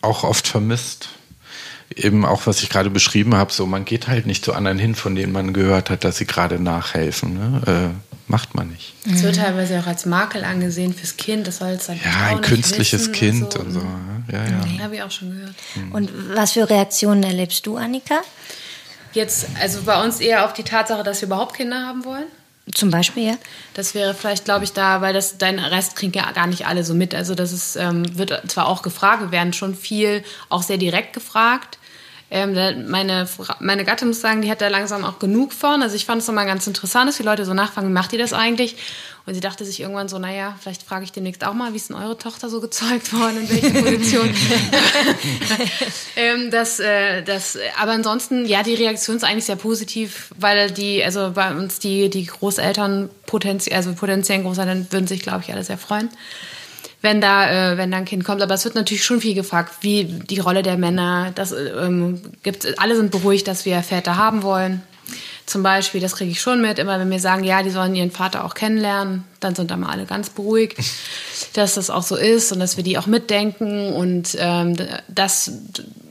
auch oft vermisst. Eben auch, was ich gerade beschrieben habe, so man geht halt nicht zu anderen hin, von denen man gehört hat, dass sie gerade nachhelfen. Ne? Äh, macht man nicht. Es wird teilweise auch als Makel angesehen fürs Kind. Das soll jetzt dann ja, ein künstliches Kind und so. Und so. Ja, ja. Okay. Habe ich auch schon gehört. Und was für Reaktionen erlebst du, Annika? Jetzt, also bei uns eher auf die Tatsache, dass wir überhaupt Kinder haben wollen. Zum Beispiel, ja. Das wäre vielleicht, glaube ich, da, weil das dein Rest kriegen ja gar nicht alle so mit. Also das ist, ähm, wird zwar auch gefragt, wir werden schon viel, auch sehr direkt gefragt. Ähm, meine, meine Gattin muss sagen, die hat da langsam auch genug von. Also ich fand es nochmal ganz interessant, dass die Leute so nachfragen, wie macht ihr das eigentlich? Und sie dachte sich irgendwann so, naja, vielleicht frage ich demnächst auch mal, wie ist denn eure Tochter so gezeugt worden, in welcher Position? ähm, das, äh, das, aber ansonsten, ja, die Reaktion ist eigentlich sehr positiv, weil die, also bei uns die, die Großeltern, potenziell, also potenziellen Großeltern würden sich, glaube ich, alle sehr freuen, wenn da, äh, wenn da ein Kind kommt. Aber es wird natürlich schon viel gefragt, wie die Rolle der Männer. Das, ähm, gibt's, alle sind beruhigt, dass wir Väter haben wollen. Zum Beispiel, das kriege ich schon mit, immer wenn wir sagen, ja, die sollen ihren Vater auch kennenlernen, dann sind da mal alle ganz beruhigt, dass das auch so ist und dass wir die auch mitdenken. Und ähm, das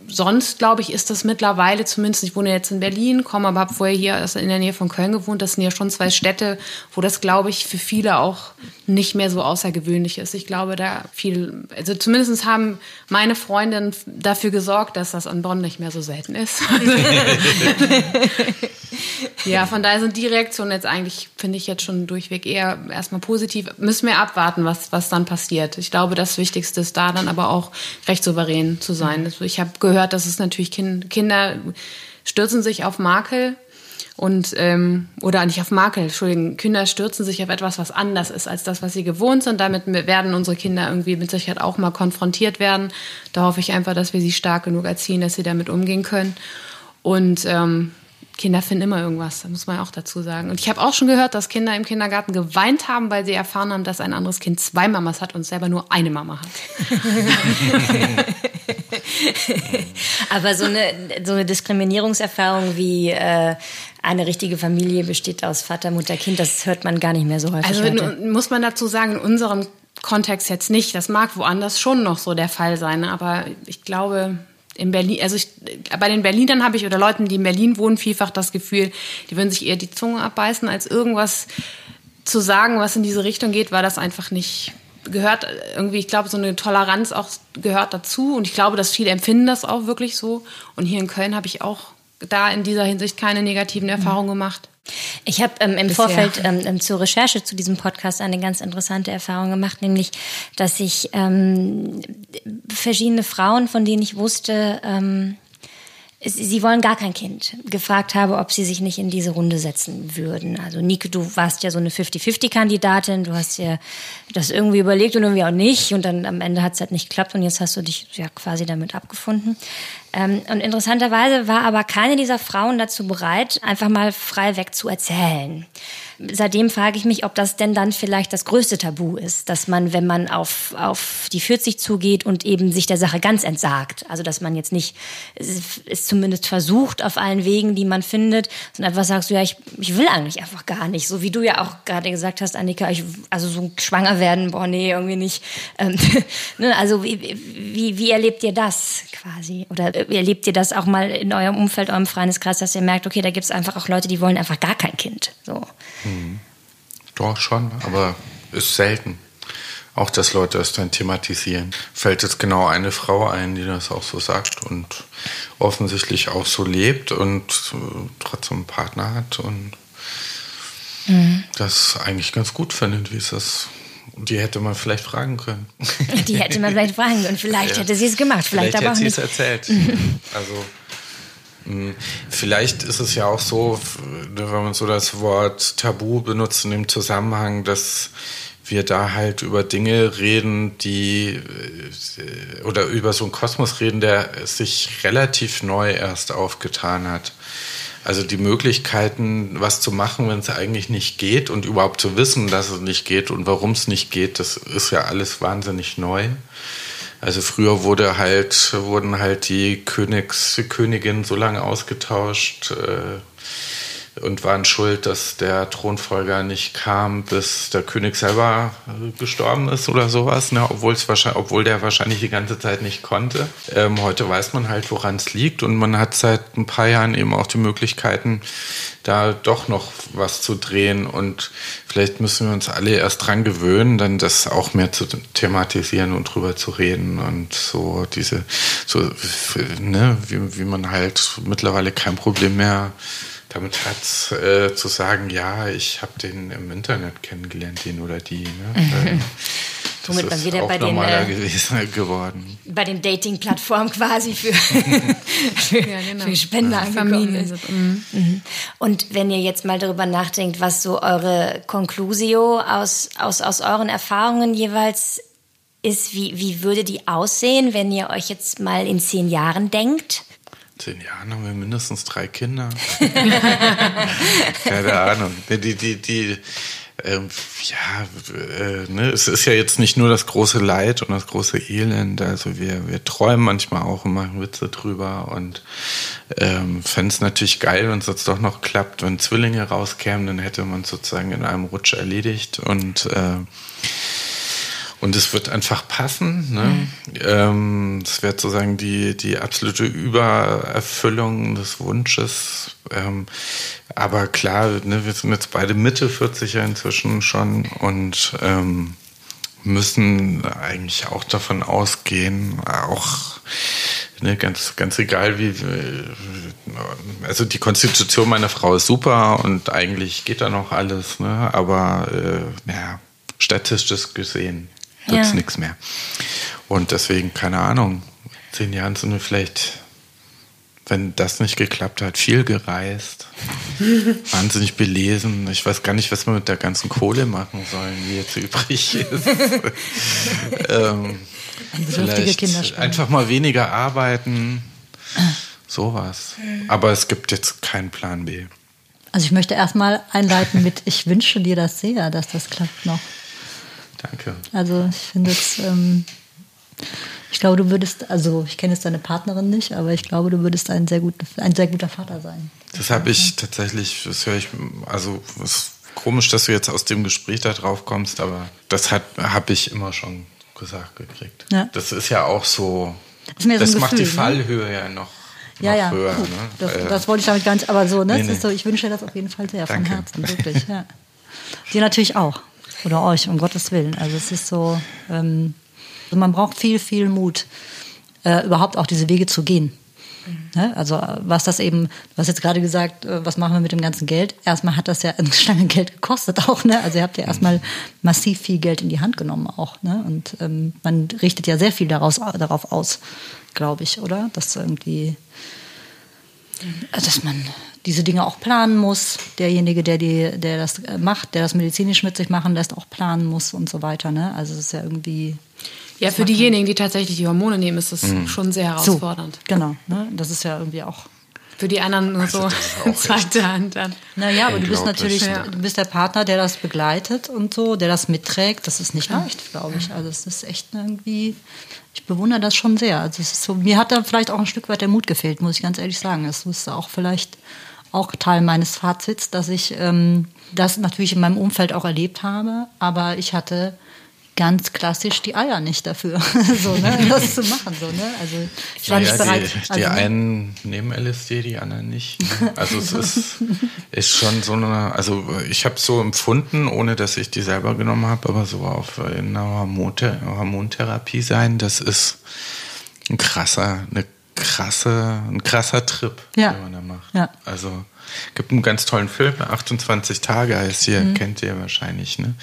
sonst, glaube ich, ist das mittlerweile zumindest, ich wohne jetzt in Berlin, komme, aber habe vorher hier in der Nähe von Köln gewohnt, das sind ja schon zwei Städte, wo das, glaube ich, für viele auch nicht mehr so außergewöhnlich ist. Ich glaube, da viel, also zumindest haben meine Freundinnen dafür gesorgt, dass das in Bonn nicht mehr so selten ist. Ja, von daher sind die Reaktionen jetzt eigentlich, finde ich jetzt schon durchweg eher erstmal positiv. Müssen wir abwarten, was, was dann passiert. Ich glaube, das Wichtigste ist da dann aber auch recht souverän zu sein. Also ich habe gehört, dass es natürlich kind, Kinder stürzen sich auf Makel und, ähm, oder nicht auf Makel, Entschuldigung, Kinder stürzen sich auf etwas, was anders ist als das, was sie gewohnt sind. Damit werden unsere Kinder irgendwie mit Sicherheit auch mal konfrontiert werden. Da hoffe ich einfach, dass wir sie stark genug erziehen, dass sie damit umgehen können. Und, ähm, Kinder finden immer irgendwas, das muss man auch dazu sagen. Und ich habe auch schon gehört, dass Kinder im Kindergarten geweint haben, weil sie erfahren haben, dass ein anderes Kind zwei Mamas hat und selber nur eine Mama hat. Aber so eine, so eine Diskriminierungserfahrung wie äh, eine richtige Familie besteht aus Vater, Mutter, Kind, das hört man gar nicht mehr so häufig. Also heute. Muss man dazu sagen, in unserem Kontext jetzt nicht. Das mag woanders schon noch so der Fall sein, aber ich glaube, in Berlin, also ich, bei den Berlinern habe ich oder Leuten, die in Berlin wohnen, vielfach das Gefühl, die würden sich eher die Zunge abbeißen, als irgendwas zu sagen, was in diese Richtung geht, weil das einfach nicht gehört. Irgendwie, ich glaube, so eine Toleranz auch gehört dazu und ich glaube, dass viele empfinden das auch wirklich so. Und hier in Köln habe ich auch da in dieser Hinsicht keine negativen Erfahrungen mhm. gemacht. Ich habe ähm, im Bisher. Vorfeld ähm, zur Recherche zu diesem Podcast eine ganz interessante Erfahrung gemacht, nämlich, dass ich ähm, verschiedene Frauen, von denen ich wusste, ähm, sie wollen gar kein Kind, gefragt habe, ob sie sich nicht in diese Runde setzen würden. Also Nike, du warst ja so eine fünfzig fünfzig Kandidatin, du hast ja das irgendwie überlegt und irgendwie auch nicht und dann am Ende hat es halt nicht geklappt und jetzt hast du dich ja quasi damit abgefunden. Ähm, und interessanterweise war aber keine dieser Frauen dazu bereit, einfach mal frei weg zu erzählen. Seitdem frage ich mich, ob das denn dann vielleicht das größte Tabu ist, dass man, wenn man auf, auf die vierzig zugeht und eben sich der Sache ganz entsagt, also dass man jetzt nicht, es, es zumindest versucht auf allen Wegen, die man findet, sondern einfach sagst du, ja, ich, ich will eigentlich einfach gar nicht, so wie du ja auch gerade gesagt hast, Annika, ich, also so schwanger werden, boah, nee, irgendwie nicht. Ähm, ne, also wie, wie, wie erlebt ihr das quasi? Oder erlebt ihr das auch mal in eurem Umfeld, eurem Freundeskreis, dass ihr merkt, okay, da gibt es einfach auch Leute, die wollen einfach gar kein Kind. So. Hm. Doch, schon, aber ist selten. Auch, dass Leute das dann thematisieren. Fällt jetzt genau eine Frau ein, die das auch so sagt und offensichtlich auch so lebt und trotzdem einen Partner hat und mhm. das eigentlich ganz gut findet, wie es ist. Die hätte man vielleicht fragen können. Die hätte man vielleicht fragen können. Vielleicht ja. hätte sie es gemacht. Vielleicht, vielleicht aber hätte sie es erzählt. Also mh, vielleicht ist es ja auch so, wenn man so das Wort Tabu benutzt in dem Zusammenhang, dass wir da halt über Dinge reden, die oder über so einen Kosmos reden, der sich relativ neu erst aufgetan hat. Also die Möglichkeiten, was zu machen, wenn es eigentlich nicht geht und überhaupt zu wissen, dass es nicht geht und warum es nicht geht, das ist ja alles wahnsinnig neu. Also früher wurde halt, wurden halt die Königs, die Königinnen so lange ausgetauscht äh, und waren schuld, dass der Thronfolger nicht kam, bis der König selber gestorben ist oder sowas, ne? Obwohl's wahrscheinlich, obwohl der wahrscheinlich die ganze Zeit nicht konnte. Ähm, heute weiß man halt, woran es liegt und man hat seit ein paar Jahren eben auch die Möglichkeiten, da doch noch was zu drehen und vielleicht müssen wir uns alle erst dran gewöhnen, dann das auch mehr zu thematisieren und drüber zu reden und so diese, so, ne, wie, wie man halt mittlerweile kein Problem mehr damit hat, äh, zu sagen, ja, ich habe den im Internet kennengelernt, den oder die, ne? Das womit man wieder bei den normaler äh, geworden. Bei den Dating-Plattformen quasi für, für, ja, genau. für Spender an Familien. Mhm. Und wenn ihr jetzt mal darüber nachdenkt, was so eure Conclusio aus, aus, aus euren Erfahrungen jeweils ist, wie, wie würde die aussehen, wenn ihr euch jetzt mal in zehn Jahren denkt? Zehn Jahren haben wir mindestens drei Kinder. Keine Ahnung. Die, die, die, ähm, ja, äh, ne, es ist ja jetzt nicht nur das große Leid und das große Elend. Also wir, wir träumen manchmal auch und machen Witze drüber und ähm, fände es natürlich geil, wenn es jetzt doch noch klappt. Wenn Zwillinge rauskämen, dann hätte man sozusagen in einem Rutsch erledigt und äh, Und es wird einfach passen, ne? Mhm. Ähm, es wird sozusagen die, die absolute Übererfüllung des Wunsches. Ähm, aber klar, ne, wir sind jetzt beide Mitte vierziger inzwischen schon und ähm, müssen eigentlich auch davon ausgehen, auch ne, ganz, ganz egal wie, also die Konstitution meiner Frau ist super und eigentlich geht da noch alles, ne? Aber äh, ja, statistisch gesehen gibt es ja nichts mehr. Und deswegen, keine Ahnung, in zehn Jahren sind wir vielleicht, wenn das nicht geklappt hat, viel gereist, wahnsinnig belesen. Ich weiß gar nicht, was wir mit der ganzen Kohle machen sollen, die jetzt übrig ist. ähm, vielleicht einfach mal weniger arbeiten, sowas. Aber es gibt jetzt keinen Plan B. Also ich möchte erstmal einleiten mit, ich wünsche dir das sehr, dass das klappt noch. Danke. Also ich finde es, ähm, ich glaube, du würdest, also ich kenne jetzt deine Partnerin nicht, aber ich glaube, du würdest ein sehr, gut, ein sehr guter Vater sein. Das habe ich tatsächlich, das höre ich, also es komisch, dass du jetzt aus dem Gespräch da drauf kommst, aber das habe ich immer schon gesagt gekriegt. Ja. Das ist ja auch so, das, so das Gefühl, macht die Fallhöhe, ne? Ja, noch, noch ja, ja. höher. Gut, ne? das, das wollte ich damit gar nicht, aber so, ne? Nee, nee. Ist so, ich wünsche dir das auf jeden Fall sehr, danke, von Herzen, wirklich. Ja. Dir natürlich auch, oder euch, um Gottes Willen. Also es ist so, ähm, man braucht viel, viel Mut, äh, überhaupt auch diese Wege zu gehen. Ne? Also was das eben, was jetzt gerade gesagt, was machen wir mit dem ganzen Geld? Erstmal hat das ja eine Stange Geld gekostet auch, ne? Also ihr habt ja erstmal massiv viel Geld in die Hand genommen auch, ne? Und ähm, man richtet ja sehr viel daraus, darauf aus, glaube ich, oder? Dass irgendwie, dass man diese Dinge auch planen muss. Derjenige, der die, der das macht, der das medizinisch mit sich machen lässt, auch planen muss und so weiter, ne? Also es ist ja irgendwie... Ja, für diejenigen, die tatsächlich die Hormone nehmen, ist das mhm. schon sehr herausfordernd. So, genau, ne? Das ist ja irgendwie auch... Für die anderen nur so zweite Hand dann. Naja, aber du bist natürlich, ja. du bist der Partner, der das begleitet und so, der das mitträgt. Das ist nicht leicht, glaube ich. Also es ist echt irgendwie... Ich bewundere das schon sehr. Also es ist so, mir hat da vielleicht auch ein Stück weit der Mut gefehlt, muss ich ganz ehrlich sagen. Das ist auch vielleicht auch Teil meines Fazits, dass ich ähm, das natürlich in meinem Umfeld auch erlebt habe, aber ich hatte... ganz klassisch die Eier nicht dafür, so, ne, das zu machen. So, ne? Also ich war naja, nicht bereit. Die, die also, einen nehmen L S D, die anderen nicht. Ne? Also es ist, ist schon so eine, also ich habe es so empfunden, ohne dass ich die selber genommen habe, aber so auf einer Hormonte- Hormontherapie sein, das ist ein krasser, eine krasse, ein krasser Trip, ja. den man da macht. Ja. Also gibt einen ganz tollen Film, achtundzwanzig Tage heißt hier, mhm. kennt ihr wahrscheinlich, ne?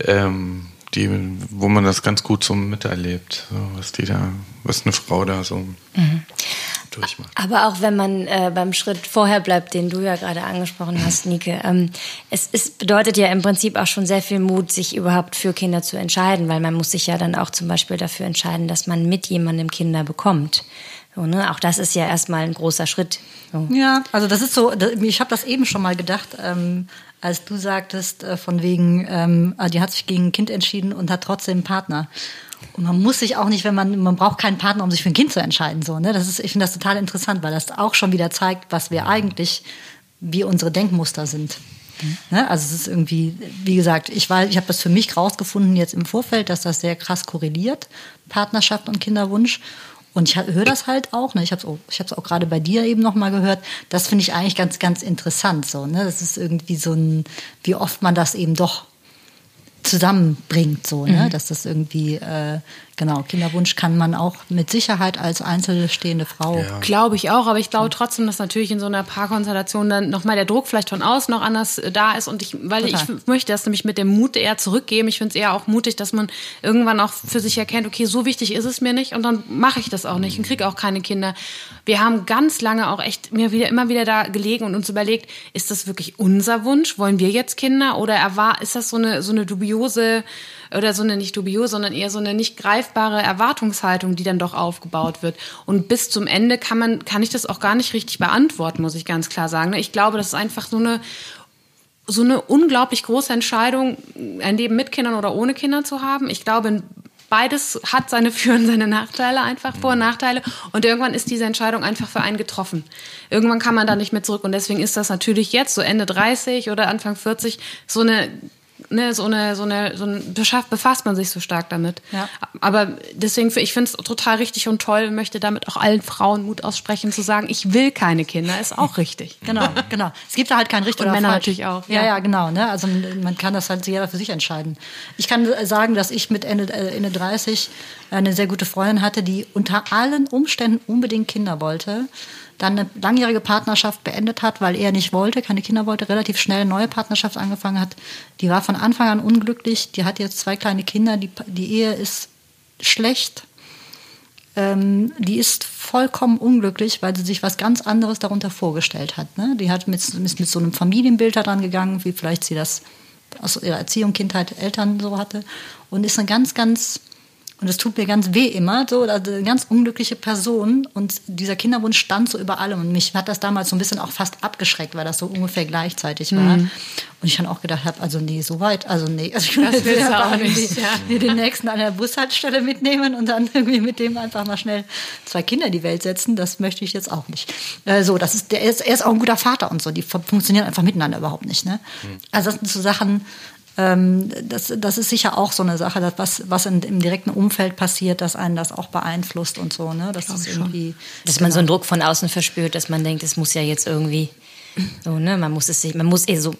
Ähm, Die, wo man das ganz gut so miterlebt, so, was die da, was eine Frau da so mhm. durchmacht. Aber auch wenn man äh, beim Schritt vorher bleibt, den du ja gerade angesprochen hast, Nike, ähm, es ist, bedeutet ja im Prinzip auch schon sehr viel Mut, sich überhaupt für Kinder zu entscheiden, weil man muss sich ja dann auch zum Beispiel dafür entscheiden, dass man mit jemandem Kinder bekommt. So, ne? Auch das ist ja erstmal ein großer Schritt. So. Ja, also das ist so, ich habe das eben schon mal gedacht, ähm, als du sagtest, von wegen, ähm, die hat sich gegen ein Kind entschieden und hat trotzdem einen Partner. Und man muss sich auch nicht, wenn man, man braucht keinen Partner, um sich für ein Kind zu entscheiden. So, ne? Das ist, ich finde das total interessant, weil das auch schon wieder zeigt, was wir eigentlich, wie unsere Denkmuster sind. Mhm. Ne? Also es ist irgendwie, wie gesagt, ich weiß, ich habe das für mich rausgefunden jetzt im Vorfeld, dass das sehr krass korreliert, Partnerschaft und Kinderwunsch. Und ich höre das halt auch, ne? Ich habe es auch, auch gerade bei dir eben nochmal gehört. Das finde ich eigentlich ganz, ganz interessant. So, ne? Das ist irgendwie so ein, wie oft man das eben doch zusammenbringt, so, ne? Mhm. Dass das irgendwie, äh, genau, Kinderwunsch kann man auch mit Sicherheit als einzelstehende Frau. Ja. Glaube ich auch, aber ich glaube trotzdem, dass natürlich in so einer Paarkonstellation dann nochmal der Druck vielleicht von außen noch anders da ist und ich, weil Total. ich möchte das nämlich mit dem Mut eher zurückgeben. Ich finde es eher auch mutig, dass man irgendwann auch für sich erkennt, okay, so wichtig ist es mir nicht und dann mache ich das auch nicht und kriege auch keine Kinder. Wir haben ganz lange auch echt mir wieder, immer wieder da gelegen und uns überlegt, ist das wirklich unser Wunsch? Wollen wir jetzt Kinder? Oder ist das so eine, so eine dubiose, oder so eine nicht dubiose, sondern eher so eine nicht greifbare Erwartungshaltung, die dann doch aufgebaut wird. Und bis zum Ende kann man, kann ich das auch gar nicht richtig beantworten, muss ich ganz klar sagen. Ich glaube, das ist einfach so eine, so eine unglaublich große Entscheidung, ein Leben mit Kindern oder ohne Kinder zu haben. Ich glaube, beides hat seine Für- und seine Nachteile, einfach Vor- und Nachteile. Und irgendwann ist diese Entscheidung einfach für einen getroffen. Irgendwann kann man da nicht mehr zurück. Und deswegen ist das natürlich jetzt, so Ende dreißig oder Anfang vierzig, so eine... Ne, so eine, so eine, so ein Beschafft befasst man sich so stark damit. Ja. Aber deswegen, ich finde es total richtig und toll, möchte damit auch allen Frauen Mut aussprechen, zu sagen, ich will keine Kinder, ist auch richtig. Genau, genau. Es gibt da halt kein richtig und oder Männer falsch. Natürlich auch. Ja, ja, ja, genau. Ne? Also man kann das halt jeder für sich entscheiden. Ich kann sagen, dass ich mit Ende, Ende dreißig eine sehr gute Freundin hatte, die unter allen Umständen unbedingt Kinder wollte, dann eine langjährige Partnerschaft beendet hat, weil er nicht wollte, keine Kinder wollte, relativ schnell eine neue Partnerschaft angefangen hat. Die war von Anfang an unglücklich, die hat jetzt zwei kleine Kinder, die, die Ehe ist schlecht, ähm, die ist vollkommen unglücklich, weil sie sich was ganz anderes darunter vorgestellt hat. Ne? Die hat mit, ist mit so einem Familienbild da dran gegangen, wie vielleicht sie das aus ihrer Erziehung, Kindheit, Eltern so hatte und ist eine ganz, ganz Und es tut mir ganz weh immer, so, also eine ganz unglückliche Person. Und dieser Kinderwunsch stand so über allem. Und mich hat das damals so ein bisschen auch fast abgeschreckt, weil das so ungefähr gleichzeitig war. Mhm. Und ich dann auch gedacht habe, also nee, so weit, also nee. Also ich das will ja auch nicht. Ja. Mir den nächsten an der Bushaltestelle mitnehmen und dann irgendwie mit dem einfach mal schnell zwei Kinder in die Welt setzen, das möchte ich jetzt auch nicht. Äh, so, das ist, der ist, er ist auch ein guter Vater und so. Die funktionieren einfach miteinander überhaupt nicht. Ne? Mhm. Also das sind so Sachen... Ähm, das, das ist sicher auch so eine Sache, dass was, was in, im direkten Umfeld passiert, dass einen das auch beeinflusst und so. Ne? Das ist irgendwie, dass man so einen Druck von außen verspürt, dass man denkt, es muss ja jetzt irgendwie so, ne? Man muss es sich, man muss eh so.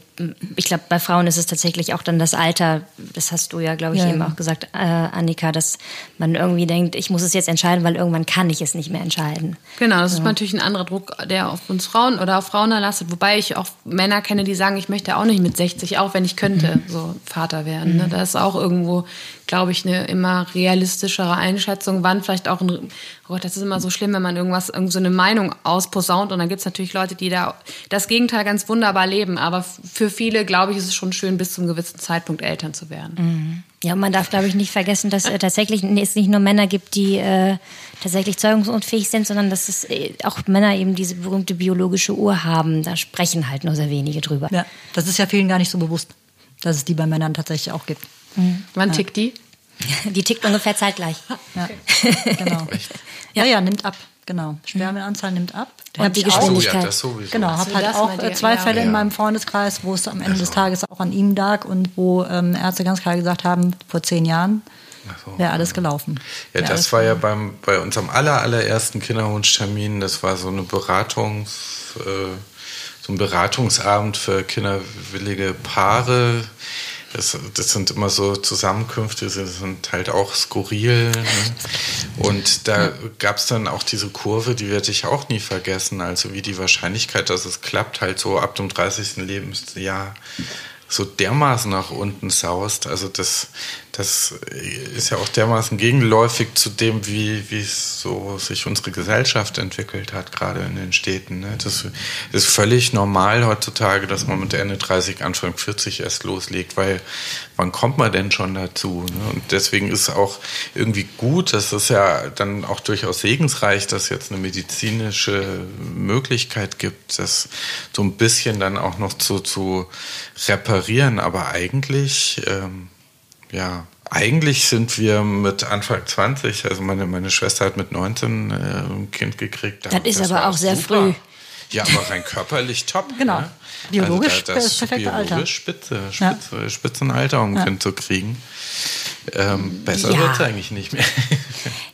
Ich glaube, bei Frauen ist es tatsächlich auch dann das Alter. Das hast du ja, glaube ich, ja, eben ja. auch gesagt, äh, Annika, dass man irgendwie denkt, ich muss es jetzt entscheiden, weil irgendwann kann ich es nicht mehr entscheiden. Genau, das so. Ist natürlich ein anderer Druck, der auf uns Frauen oder auf Frauen lastet. Wobei ich auch Männer kenne, die sagen, ich möchte auch nicht mit sechzig, auch wenn ich könnte, mhm. so Vater werden. Mhm. Ne? Das ist auch irgendwo, glaube ich, eine immer realistischere Einschätzung. Wann vielleicht auch ein, oh Gott, das ist immer so schlimm, wenn man irgendwas, irgend so eine Meinung ausposaunt. Und dann gibt es natürlich Leute, die da das Gegenteil ganz wunderbar leben. Aber für viele, glaube ich, ist es schon schön, bis zum gewissen Zeitpunkt Eltern zu werden. Mhm. Ja, und man darf, glaube ich, nicht vergessen, dass äh, tatsächlich es nicht nur Männer gibt, die äh, tatsächlich zeugungsunfähig sind, sondern dass es äh, auch Männer eben diese berühmte biologische Uhr haben. Da sprechen halt nur sehr wenige drüber. Ja, das ist ja vielen gar nicht so bewusst, dass es die bei Männern tatsächlich auch gibt. Mhm. Wann ja. tickt die? Die tickt ungefähr zeitgleich. Ja, okay. Genau. Echt? Ja, ja, nimmt ab. Genau, Spermienanzahl nimmt ab. Hab die Geschwindigkeit. So, ja, das sowieso. Genau, habe halt auch zwei Fälle ja. in meinem Freundeskreis, wo es am Ende so. des Tages auch an ihm lag und wo ähm, Ärzte ganz klar gesagt haben, vor zehn Jahren so. wäre alles gelaufen. Ja, wär das war ja beim, bei uns am aller, allerersten Kinderwunschtermin, das war so eine Beratungs, äh, so ein Beratungsabend für kinderwillige Paare. Das, das sind immer so Zusammenkünfte, die sind halt auch skurril. Ne? Und da gab es dann auch diese Kurve, die werde ich auch nie vergessen. Also wie die Wahrscheinlichkeit, dass es klappt, halt so ab dem dreißigsten Lebensjahr so dermaßen nach unten saust. Also das, das ist ja auch dermaßen gegenläufig zu dem, wie, wie so sich unsere Gesellschaft entwickelt hat, gerade in den Städten. Ne? Das ist völlig normal heutzutage, dass man mit Ende dreißig, Anfang vierzig erst loslegt, weil wann kommt man denn schon dazu? Ne? Und deswegen ist auch irgendwie gut, dass es ja dann auch durchaus segensreich, dass es jetzt eine medizinische Möglichkeit gibt, das so ein bisschen dann auch noch zu, zu reparieren. Aber eigentlich, ähm, ja, eigentlich sind wir mit Anfang zwanzig, also meine, meine Schwester hat mit neunzehn äh, ein Kind gekriegt. Das, das ist aber auch sehr super früh. Ja, aber rein körperlich top. Genau. Ne? Biologisch, also da, das perfekte biologisch Alter. Spitze, Spitze, ja. Spitzenalter, um ein ja. Kind zu kriegen. Ähm, besser ja. wird es eigentlich nicht mehr.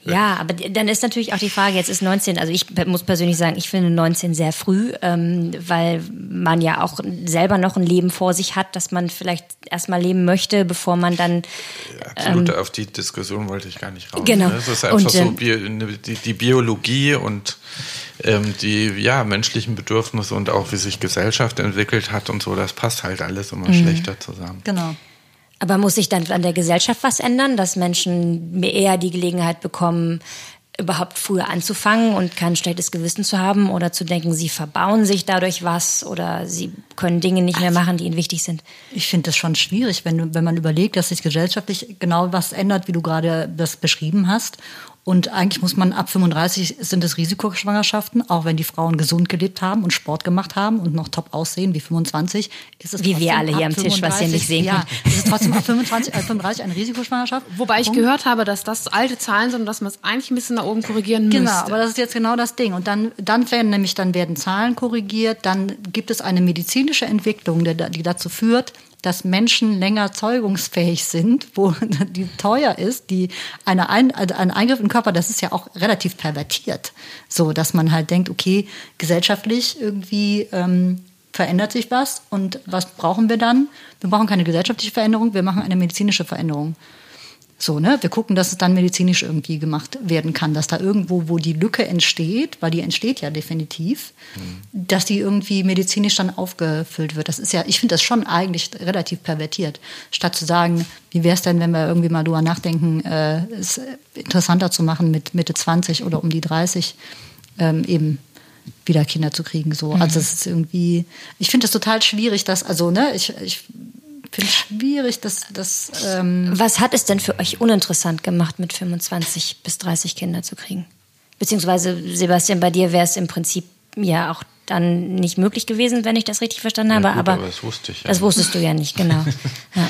Ja, aber dann ist natürlich auch die Frage, jetzt ist neunzehn, also ich muss persönlich sagen, ich finde neunzehn sehr früh, ähm, weil man ja auch selber noch ein Leben vor sich hat, dass man vielleicht erstmal leben möchte, bevor man dann... Absolut, ähm, auf die Diskussion wollte ich gar nicht raus. Genau. Ne? Das ist einfach und, so die, die Biologie und ähm, die ja, menschlichen Bedürfnisse und auch wie sich Gesellschaft entwickelt hat und so, das passt halt alles immer mhm. schlechter zusammen. Genau. Aber muss sich dann an der Gesellschaft was ändern, dass Menschen eher die Gelegenheit bekommen, überhaupt früher anzufangen und kein schlechtes Gewissen zu haben oder zu denken, sie verbauen sich dadurch was oder sie können Dinge nicht mehr machen, die ihnen wichtig sind? Ich finde das schon schwierig, wenn, wenn man überlegt, dass sich gesellschaftlich genau was ändert, wie du gerade das beschrieben hast. Und eigentlich muss man ab fünfunddreißig sind es Risikoschwangerschaften, auch wenn die Frauen gesund gelebt haben und Sport gemacht haben und noch top aussehen wie fünfundzwanzig. Ist es wie wir alle hier am Tisch, was ihr nicht sehen ja, könnt. Ja, es ist trotzdem ab fünfundzwanzig, fünfunddreißig eine Risikoschwangerschaft. Wobei ich Punkt. gehört habe, dass das alte Zahlen sind und dass man es eigentlich ein bisschen nach oben korrigieren genau, müsste. Genau, aber das ist jetzt genau das Ding. Und dann, dann werden nämlich dann werden Zahlen korrigiert, dann gibt es eine medizinische Entwicklung, die dazu führt, dass Menschen länger zeugungsfähig sind, wo die teuer ist, die eine Ein- also ein Eingriff im Körper, das ist ja auch relativ pervertiert, so dass man halt denkt, okay, gesellschaftlich irgendwie ähm, verändert sich was und was brauchen wir dann? Wir brauchen keine gesellschaftliche Veränderung, wir machen eine medizinische Veränderung. So, ne? Wir gucken, dass es dann medizinisch irgendwie gemacht werden kann, dass da irgendwo, wo die Lücke entsteht, weil die entsteht ja definitiv, mhm. dass die irgendwie medizinisch dann aufgefüllt wird. Das ist ja, ich finde das schon eigentlich relativ pervertiert. Statt zu sagen, wie wäre es denn, wenn wir irgendwie mal drüber nachdenken, äh, es interessanter zu machen mit Mitte zwanzig oder um die dreißig ähm, eben wieder Kinder zu kriegen. So. Mhm. Also das ist irgendwie, ich finde das total schwierig, dass, also, ne, ich, ich finde ich schwierig, dass das. Ähm Was hat es denn für euch uninteressant gemacht, mit fünfundzwanzig bis dreißig Kinder zu kriegen? Beziehungsweise, Sebastian, bei dir wäre es im Prinzip ja auch dann nicht möglich gewesen, wenn ich das richtig verstanden habe. Ja, gut, aber, aber das wusste ich ja. Das wusstest du ja nicht, genau. Ja.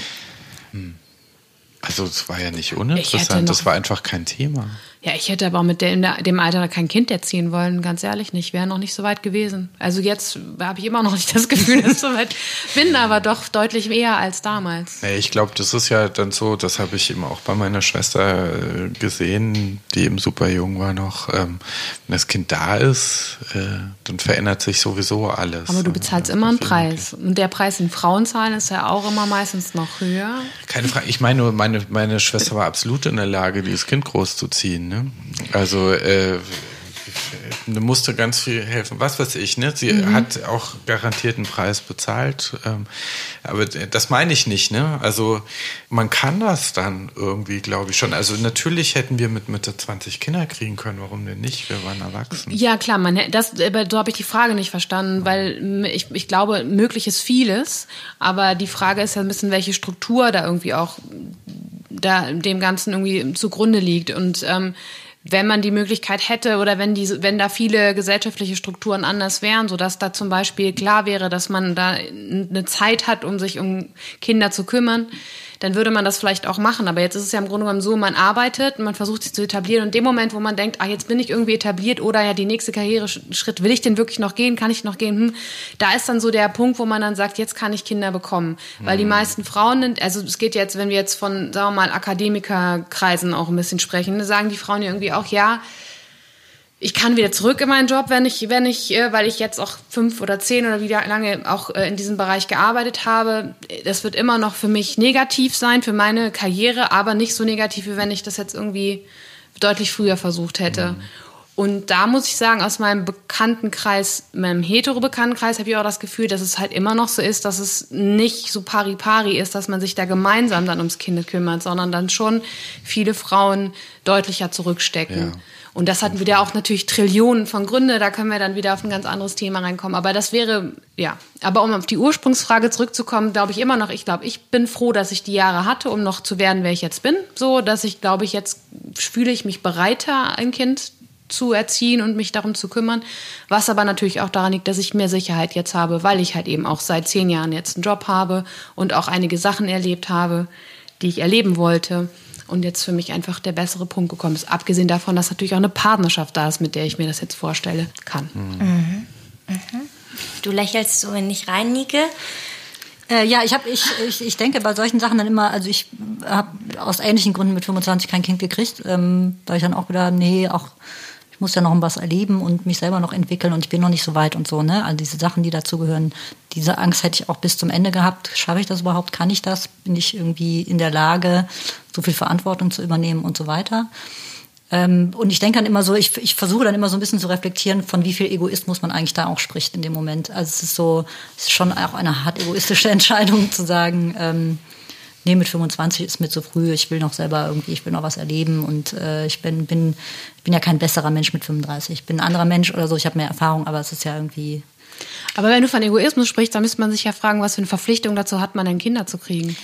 Also es war ja nicht uninteressant, das war einfach kein Thema. Ja, ich hätte aber auch mit dem, dem Alter kein Kind erziehen wollen, ganz ehrlich nicht. Wäre noch nicht so weit gewesen. Also jetzt habe ich immer noch nicht das Gefühl, dass ich so weit bin, aber doch deutlich eher als damals. Nee, ich glaube, das ist ja dann so, das habe ich eben auch bei meiner Schwester gesehen, die eben super jung war noch. Wenn das Kind da ist, dann verändert sich sowieso alles. Aber du bezahlst ja immer einen Preis. Und der Preis in Frauenzahlen ist ja auch immer meistens noch höher. Keine Frage. Ich meine, meine, meine Schwester war absolut in der Lage, dieses Kind großzuziehen. Also äh, musste ganz viel helfen, was weiß ich, ne? Sie mhm. hat auch garantiert einen Preis bezahlt, ähm, aber das meine ich nicht, ne? Also man kann das dann irgendwie, glaube ich schon. Also natürlich hätten wir mit Mitte zwanzig Kinder kriegen können, warum denn nicht? Wir waren erwachsen. Ja klar, man, das, so habe ich die Frage nicht verstanden, weil ich, ich glaube, möglich ist vieles, aber die Frage ist ja ein bisschen, welche Struktur da irgendwie auch da dem Ganzen irgendwie zugrunde liegt. Und ähm, wenn man die Möglichkeit hätte oder wenn die, wenn da viele gesellschaftliche Strukturen anders wären, sodass da zum Beispiel klar wäre, dass man da eine Zeit hat, um sich um Kinder zu kümmern, dann würde man das vielleicht auch machen. Aber jetzt ist es ja im Grunde genommen so, man arbeitet, man versucht sich zu etablieren. Und in dem Moment, wo man denkt, ah, jetzt bin ich irgendwie etabliert oder ja, die nächste Karriereschritt, will ich den wirklich noch gehen, kann ich noch gehen? Hm. Da ist dann so der Punkt, wo man dann sagt, jetzt kann ich Kinder bekommen. Weil mhm. die meisten Frauen, also es geht jetzt, wenn wir jetzt von, sagen wir mal, Akademikerkreisen auch ein bisschen sprechen, sagen die Frauen ja irgendwie auch, ja, ich kann wieder zurück in meinen Job, wenn ich, wenn ich, weil ich jetzt auch fünf oder zehn oder wie lange auch in diesem Bereich gearbeitet habe. Das wird immer noch für mich negativ sein, für meine Karriere, aber nicht so negativ, wie wenn ich das jetzt irgendwie deutlich früher versucht hätte. Mhm. Und da muss ich sagen, aus meinem Bekanntenkreis, meinem Hetero-Bekanntenkreis, habe ich auch das Gefühl, dass es halt immer noch so ist, dass es nicht so pari-pari ist, dass man sich da gemeinsam dann ums Kind kümmert, sondern dann schon viele Frauen deutlicher zurückstecken. Ja. Und das hatten wieder auch natürlich Trillionen von Gründe, da können wir dann wieder auf ein ganz anderes Thema reinkommen. Aber das wäre, ja, aber um auf die Ursprungsfrage zurückzukommen, glaube ich immer noch, ich glaube, ich bin froh, dass ich die Jahre hatte, um noch zu werden, wer ich jetzt bin. So, dass ich, glaube ich, jetzt fühle ich mich bereiter, ein Kind zu erziehen und mich darum zu kümmern, was aber natürlich auch daran liegt, dass ich mehr Sicherheit jetzt habe, weil ich halt eben auch seit zehn Jahren jetzt einen Job habe und auch einige Sachen erlebt habe, die ich erleben wollte und jetzt für mich einfach der bessere Punkt gekommen ist. Abgesehen davon, dass natürlich auch eine Partnerschaft da ist, mit der ich mir das jetzt vorstelle, kann. Mhm. Mhm. Du lächelst so in mich rein, Nike. Äh, ja, ich, hab, ich, ich, ich denke bei solchen Sachen dann immer, also ich habe aus ähnlichen Gründen mit fünfundzwanzig kein Kind gekriegt, ähm, weil ich dann auch gedacht, nee, auch ich muss ja noch was erleben und mich selber noch entwickeln und ich bin noch nicht so weit und so, ne? Also diese Sachen, die dazugehören, diese Angst hätte ich auch bis zum Ende gehabt. Schaffe ich das überhaupt? Kann ich das? Bin ich irgendwie in der Lage, so viel Verantwortung zu übernehmen und so weiter? Ähm, und ich denke dann immer so, ich, ich versuche dann immer so ein bisschen zu reflektieren, von wie viel Egoismus man eigentlich da auch spricht in dem Moment. Also es ist so, es ist schon auch eine hart egoistische Entscheidung zu sagen, ähm, nee, mit fünfundzwanzig ist mir zu früh, ich will noch selber irgendwie, ich will noch was erleben und äh, ich bin, bin, bin ja kein besserer Mensch mit fünfunddreißig. Ich bin ein anderer Mensch oder so, ich habe mehr Erfahrung, aber es ist ja irgendwie... Aber wenn du von Egoismus sprichst, dann müsste man sich ja fragen, was für eine Verpflichtung dazu hat man, denn Kinder zu kriegen.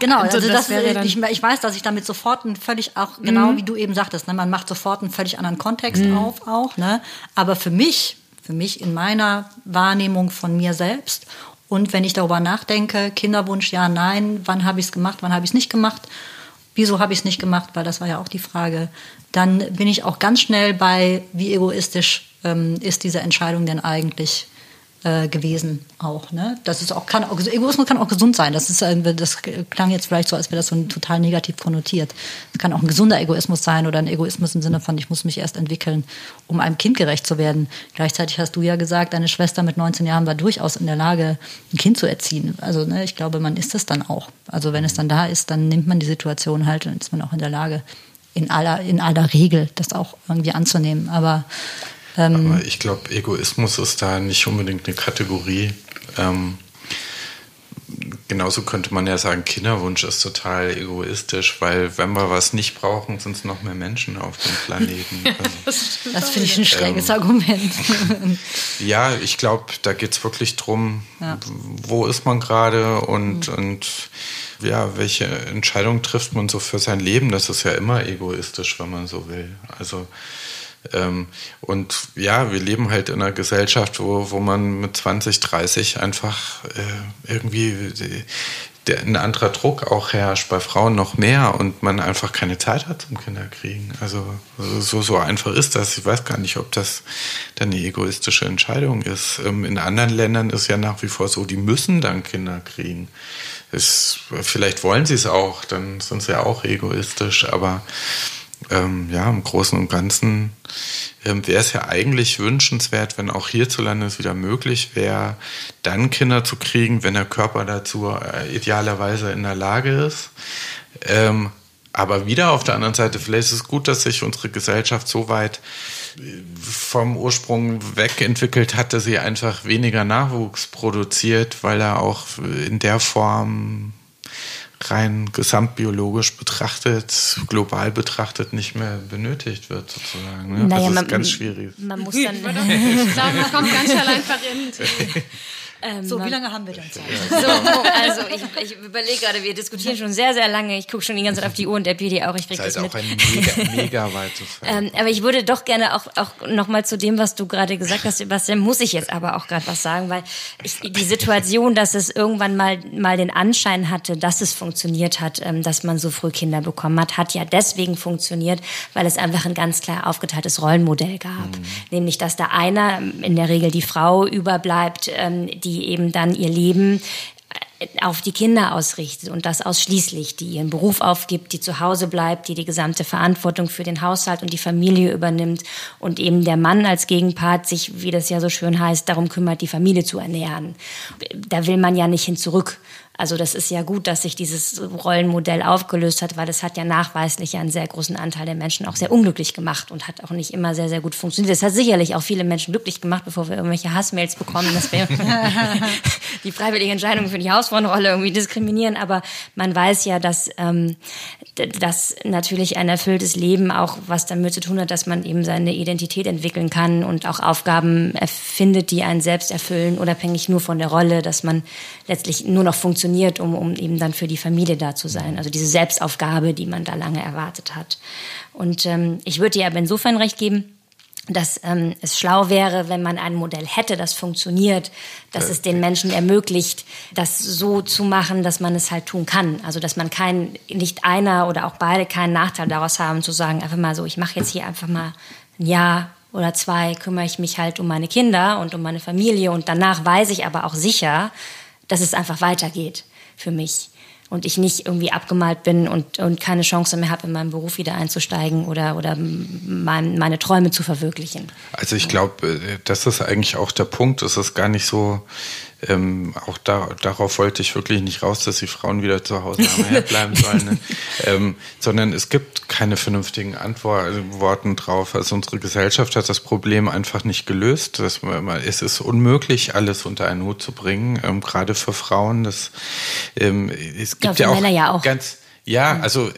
Genau, also das, das wäre ich, ich weiß, dass ich damit sofort einen völlig auch, genau mhm. wie du eben sagtest, ne, man macht sofort einen völlig anderen Kontext mhm. auf auch, ne? Aber für mich, für mich in meiner Wahrnehmung von mir selbst... Und wenn ich darüber nachdenke, Kinderwunsch, ja, nein, wann habe ich es gemacht, wann habe ich es nicht gemacht, wieso habe ich es nicht gemacht, weil das war ja auch die Frage, dann bin ich auch ganz schnell bei, wie egoistisch ähm, ist diese Entscheidung denn eigentlich äh, gewesen auch. Ne? Das ist auch, kann auch, Egoismus kann auch gesund sein, das, ist, das klang jetzt vielleicht so, als wäre das so ein total negativ konnotiert. Es kann auch ein gesunder Egoismus sein oder ein Egoismus im Sinne von, ich muss mich erst entwickeln, um einem Kind gerecht zu werden. Gleichzeitig hast du ja gesagt, deine Schwester mit neunzehn Jahren war durchaus in der Lage, ein Kind zu erziehen. Also ne, ich glaube, man ist das dann auch. Also wenn es dann da ist, dann nimmt man die Situation halt und ist man auch in der Lage, in aller, in aller Regel das auch irgendwie anzunehmen. Aber Aber ich glaube, Egoismus ist da nicht unbedingt eine Kategorie. Ähm, Genauso könnte man ja sagen, Kinderwunsch ist total egoistisch, weil wenn wir was nicht brauchen, sind es noch mehr Menschen auf dem Planeten. Also, das das finde ich ein schlechtes ähm, Argument. Ja, ich glaube, da geht es wirklich drum, ja. Wo ist man gerade und, mhm. und ja, welche Entscheidung trifft man so für sein Leben. Das ist ja immer egoistisch, wenn man so will. Also ähm, und ja, wir leben halt in einer Gesellschaft, wo, wo man mit zwanzig, dreißig einfach äh, irgendwie die, der, ein anderer Druck auch herrscht, bei Frauen noch mehr und man einfach keine Zeit hat zum Kinderkriegen. Also so, so einfach ist das. Ich weiß gar nicht, ob das dann eine egoistische Entscheidung ist. Ähm, in anderen Ländern ist ja nach wie vor so, die müssen dann Kinder kriegen. Ist, vielleicht wollen sie es auch, dann sind sie ja auch egoistisch, aber Ähm, ja, im Großen und Ganzen ähm, wäre es ja eigentlich wünschenswert, wenn auch hierzulande es wieder möglich wäre, dann Kinder zu kriegen, wenn der Körper dazu äh, idealerweise in der Lage ist. Ähm, aber wieder auf der anderen Seite, vielleicht ist es gut, dass sich unsere Gesellschaft so weit vom Ursprung weg entwickelt hat, dass sie einfach weniger Nachwuchs produziert, weil er auch in der Form rein gesamtbiologisch betrachtet, global betrachtet nicht mehr benötigt wird sozusagen. Ne? Naja, also das ist ganz schwierig. Man muss dann... ich glaube, man kommt ganz schnell einfach in... Ähm, so, wie lange haben wir denn Zeit? So, also ich, ich überlege gerade, wir diskutieren schon sehr, sehr lange. Ich gucke schon die ganze Zeit auf die Uhr und der P D auch. Ich kriege das, das ist auch mit. Ein mega, mega weites Feld. ähm, aber ich würde doch gerne auch, auch nochmal zu dem, was du gerade gesagt hast, Sebastian, muss ich jetzt aber auch gerade was sagen, weil ich, die Situation, dass es irgendwann mal, mal den Anschein hatte, dass es funktioniert hat, ähm, dass man so früh Kinder bekommen hat, hat ja deswegen funktioniert, weil es einfach ein ganz klar aufgeteiltes Rollenmodell gab. Mhm. Nämlich, dass da einer, in der Regel die Frau, überbleibt, ähm, die die eben dann ihr Leben auf die Kinder ausrichtet und das ausschließlich, die ihren Beruf aufgibt, die zu Hause bleibt, die die gesamte Verantwortung für den Haushalt und die Familie übernimmt und eben der Mann als Gegenpart sich, wie das ja so schön heißt, darum kümmert, die Familie zu ernähren. Da will man ja nicht hin zurück. Also das ist ja gut, dass sich dieses Rollenmodell aufgelöst hat, weil es hat ja nachweislich einen sehr großen Anteil der Menschen auch sehr unglücklich gemacht und hat auch nicht immer sehr, sehr gut funktioniert. Das hat sicherlich auch viele Menschen glücklich gemacht, bevor wir irgendwelche Hassmails bekommen, dass wir die freiwillige Entscheidung für die Hausfrauenrolle irgendwie diskriminieren. Aber man weiß ja, dass, ähm, dass natürlich ein erfülltes Leben auch was damit zu tun hat, dass man eben seine Identität entwickeln kann und auch Aufgaben erfindet, die einen selbst erfüllen, unabhängig nur von der Rolle, dass man letztlich nur noch funktioniert. Um, um eben dann für die Familie da zu sein. Also diese Selbstaufgabe, die man da lange erwartet hat. Und ähm, ich würde dir aber insofern recht geben, dass ähm, es schlau wäre, wenn man ein Modell hätte, das funktioniert, dass ja. es den Menschen ermöglicht, das so zu machen, dass man es halt tun kann. Also dass man kein, nicht einer oder auch beide keinen Nachteil daraus haben, zu sagen, einfach mal so, ich mache jetzt hier einfach mal ein Jahr oder zwei, kümmere ich mich halt um meine Kinder und um meine Familie und danach weiß ich aber auch sicher, dass es einfach weitergeht für mich und ich nicht irgendwie abgemalt bin und, und keine Chance mehr habe, in meinen Beruf wieder einzusteigen oder, oder mein, meine Träume zu verwirklichen. Also ich glaube, das ist eigentlich auch der Punkt. Es ist gar nicht so, ähm, auch da, darauf wollte ich wirklich nicht raus, dass die Frauen wieder zu Hause am Herd bleiben sollen, ne? ähm, sondern es gibt keine vernünftigen Antworten drauf. Also unsere Gesellschaft hat das Problem einfach nicht gelöst. Dass man, es ist unmöglich, alles unter einen Hut zu bringen, ähm, gerade für Frauen. Das, ähm, es Es gibt ja, ja, auch ja auch ganz, ja, also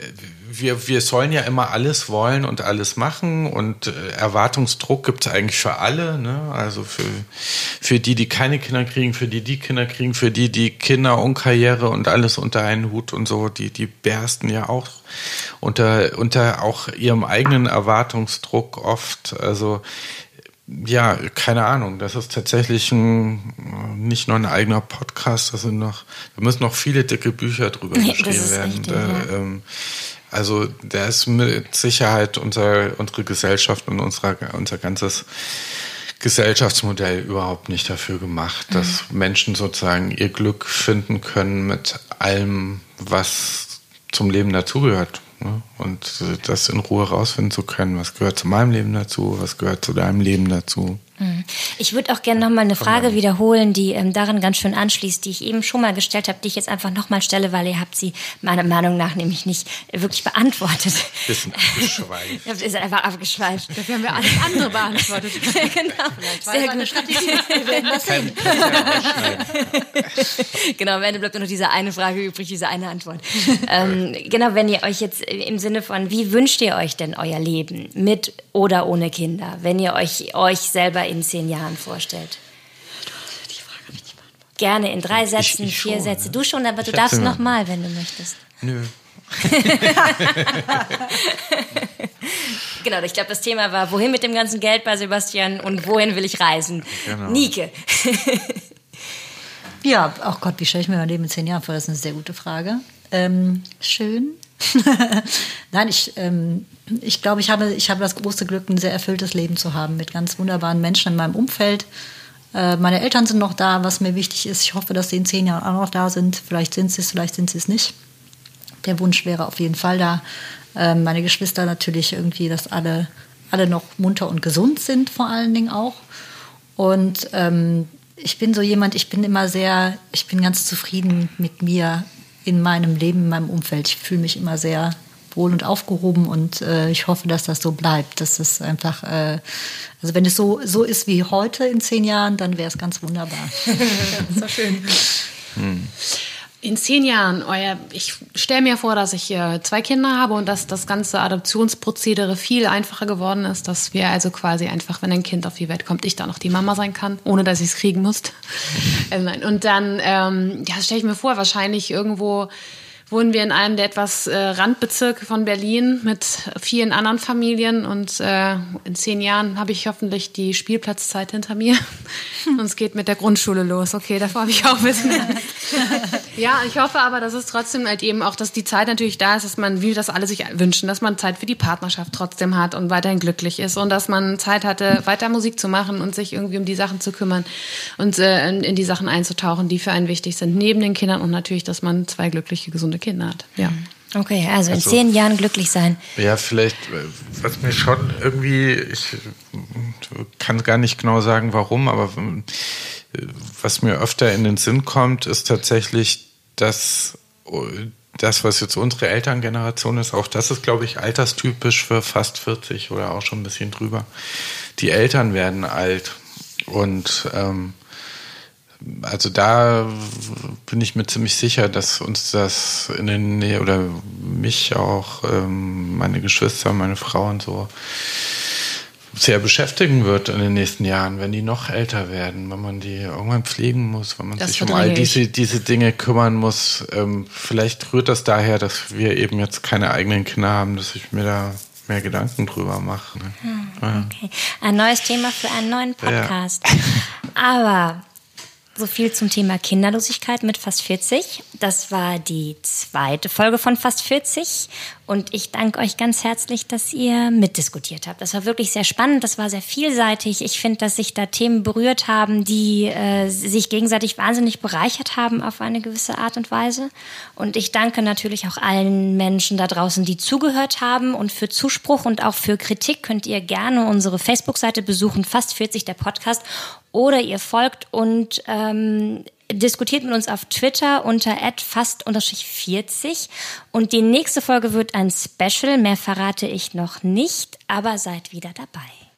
wir, wir sollen ja immer alles wollen und alles machen und äh, Erwartungsdruck gibt es eigentlich für alle, ne? Also für, für die, die keine Kinder kriegen, für die, die Kinder kriegen, für die, die Kinder und Karriere und alles unter einen Hut und so, die, die bersten ja auch unter, unter auch ihrem eigenen Erwartungsdruck oft, also ja, keine Ahnung, das ist tatsächlich ein, nicht nur ein eigener Podcast, das sind noch, da müssen noch viele dicke Bücher drüber geschrieben werden. Richtig, da, ja. ähm, also da ist mit Sicherheit unser, unsere Gesellschaft und unser, unser ganzes Gesellschaftsmodell überhaupt nicht dafür gemacht, mhm. dass Menschen sozusagen ihr Glück finden können mit allem, was zum Leben dazugehört. Und das in Ruhe rausfinden zu können, was gehört zu meinem Leben dazu, was gehört zu deinem Leben dazu. Mhm. Ich würde auch gerne nochmal eine Frage wiederholen, die ähm, daran ganz schön anschließt, die ich eben schon mal gestellt habe, die ich jetzt einfach nochmal stelle, weil ihr habt sie meiner Meinung nach nämlich nicht wirklich beantwortet. Bisschen abgeschweift. Das ist einfach abgeschweift. Dafür haben wir alles andere beantwortet. Genau. Vielleicht war sehr gut. Eine Strategie. Wir werden das sehen. Genau, am Ende bleibt nur noch diese eine Frage übrig, diese eine Antwort. ähm, genau, wenn ihr euch jetzt im Sinne von, wie wünscht ihr euch denn euer Leben mit oder ohne Kinder, wenn ihr euch, euch selber in zehn Jahren vorstellt? Du hast die Frage nicht beantwortet. Gerne in drei Sätzen, ich, ich vier schon, Sätze. Ne? Du schon, aber ich du darfst nochmal, wenn du möchtest. Nö. Genau, ich glaube, das Thema war, wohin mit dem ganzen Geld bei Sebastian und wohin will ich reisen? Genau. Nike. Ja, ach oh Gott, wie stelle ich mir mein Leben in zehn Jahren vor? Das ist eine sehr gute Frage. Ähm, schön. Nein, ich, ähm, ich glaube, ich habe, ich habe das große Glück, ein sehr erfülltes Leben zu haben mit ganz wunderbaren Menschen in meinem Umfeld. Äh, meine Eltern sind noch da, was mir wichtig ist. Ich hoffe, dass sie in zehn Jahren auch noch da sind. Vielleicht sind sie es, vielleicht sind sie es nicht. Der Wunsch wäre auf jeden Fall da. Äh, meine Geschwister natürlich irgendwie, dass alle, alle noch munter und gesund sind, vor allen Dingen auch. Und ähm, ich bin so jemand, ich bin immer sehr, ich bin ganz zufrieden mit mir, in meinem Leben, in meinem Umfeld. Ich fühle mich immer sehr wohl und aufgehoben und äh, ich hoffe, dass das so bleibt. Das ist einfach, äh, also wenn es so, so ist wie heute in zehn Jahren, dann wäre es ganz wunderbar. Das ist doch schön. Hm. In zehn Jahren, euer, ich stelle mir vor, dass ich äh, zwei Kinder habe und dass das ganze Adoptionsprozedere viel einfacher geworden ist, dass wir also quasi einfach, wenn ein Kind auf die Welt kommt, ich da noch die Mama sein kann, ohne dass ich es kriegen muss. Und dann, ähm, ja, stelle ich mir vor, wahrscheinlich irgendwo wohnen wir in einem der etwas äh, Randbezirke von Berlin mit vielen anderen Familien und äh, in zehn Jahren habe ich hoffentlich die Spielplatzzeit hinter mir und es geht mit der Grundschule los. Okay, davor habe ich auch ein bisschen. Ja, ich hoffe aber, dass es trotzdem halt eben auch, dass die Zeit natürlich da ist, dass man, wie wir das alle sich wünschen, dass man Zeit für die Partnerschaft trotzdem hat und weiterhin glücklich ist und dass man Zeit hatte, weiter Musik zu machen und sich irgendwie um die Sachen zu kümmern und äh, in, in die Sachen einzutauchen, die für einen wichtig sind, neben den Kindern und natürlich, dass man zwei glückliche, gesunde Kinder hat. Ja. Okay, also in also, zehn Jahren glücklich sein. Ja, vielleicht, was mir schon irgendwie, ich kann gar nicht genau sagen, warum, aber was mir öfter in den Sinn kommt, ist tatsächlich, dass das, was jetzt unsere Elterngeneration ist, auch das ist, glaube ich, alterstypisch für fast vierzig oder auch schon ein bisschen drüber. Die Eltern werden alt und ähm, also da bin ich mir ziemlich sicher, dass uns das in den Nähe oder mich auch, ähm, meine Geschwister, meine Frau und so sehr beschäftigen wird in den nächsten Jahren, wenn die noch älter werden, wenn man die irgendwann pflegen muss, wenn man das sich um all diese, diese Dinge kümmern muss. Ähm, vielleicht rührt das daher, dass wir eben jetzt keine eigenen Kinder haben, dass ich mir da mehr Gedanken drüber mache. Ne? Hm, ja. Okay. Ein neues Thema für einen neuen Podcast. Ja. Aber so viel zum Thema Kinderlosigkeit mit Fast vierzig. Das war die zweite Folge von Fast vierzig. Und ich danke euch ganz herzlich, dass ihr mitdiskutiert habt. Das war wirklich sehr spannend, das war sehr vielseitig. Ich finde, dass sich da Themen berührt haben, die äh, sich gegenseitig wahnsinnig bereichert haben auf eine gewisse Art und Weise. Und ich danke natürlich auch allen Menschen da draußen, die zugehört haben. Und für Zuspruch und auch für Kritik könnt ihr gerne unsere Facebook-Seite besuchen, Fast vierzig, der Podcast. Oder ihr folgt und ähm, diskutiert mit uns auf Twitter unter at fast vierzig. Und die nächste Folge wird ein Special, mehr verrate ich noch nicht, aber seid wieder dabei.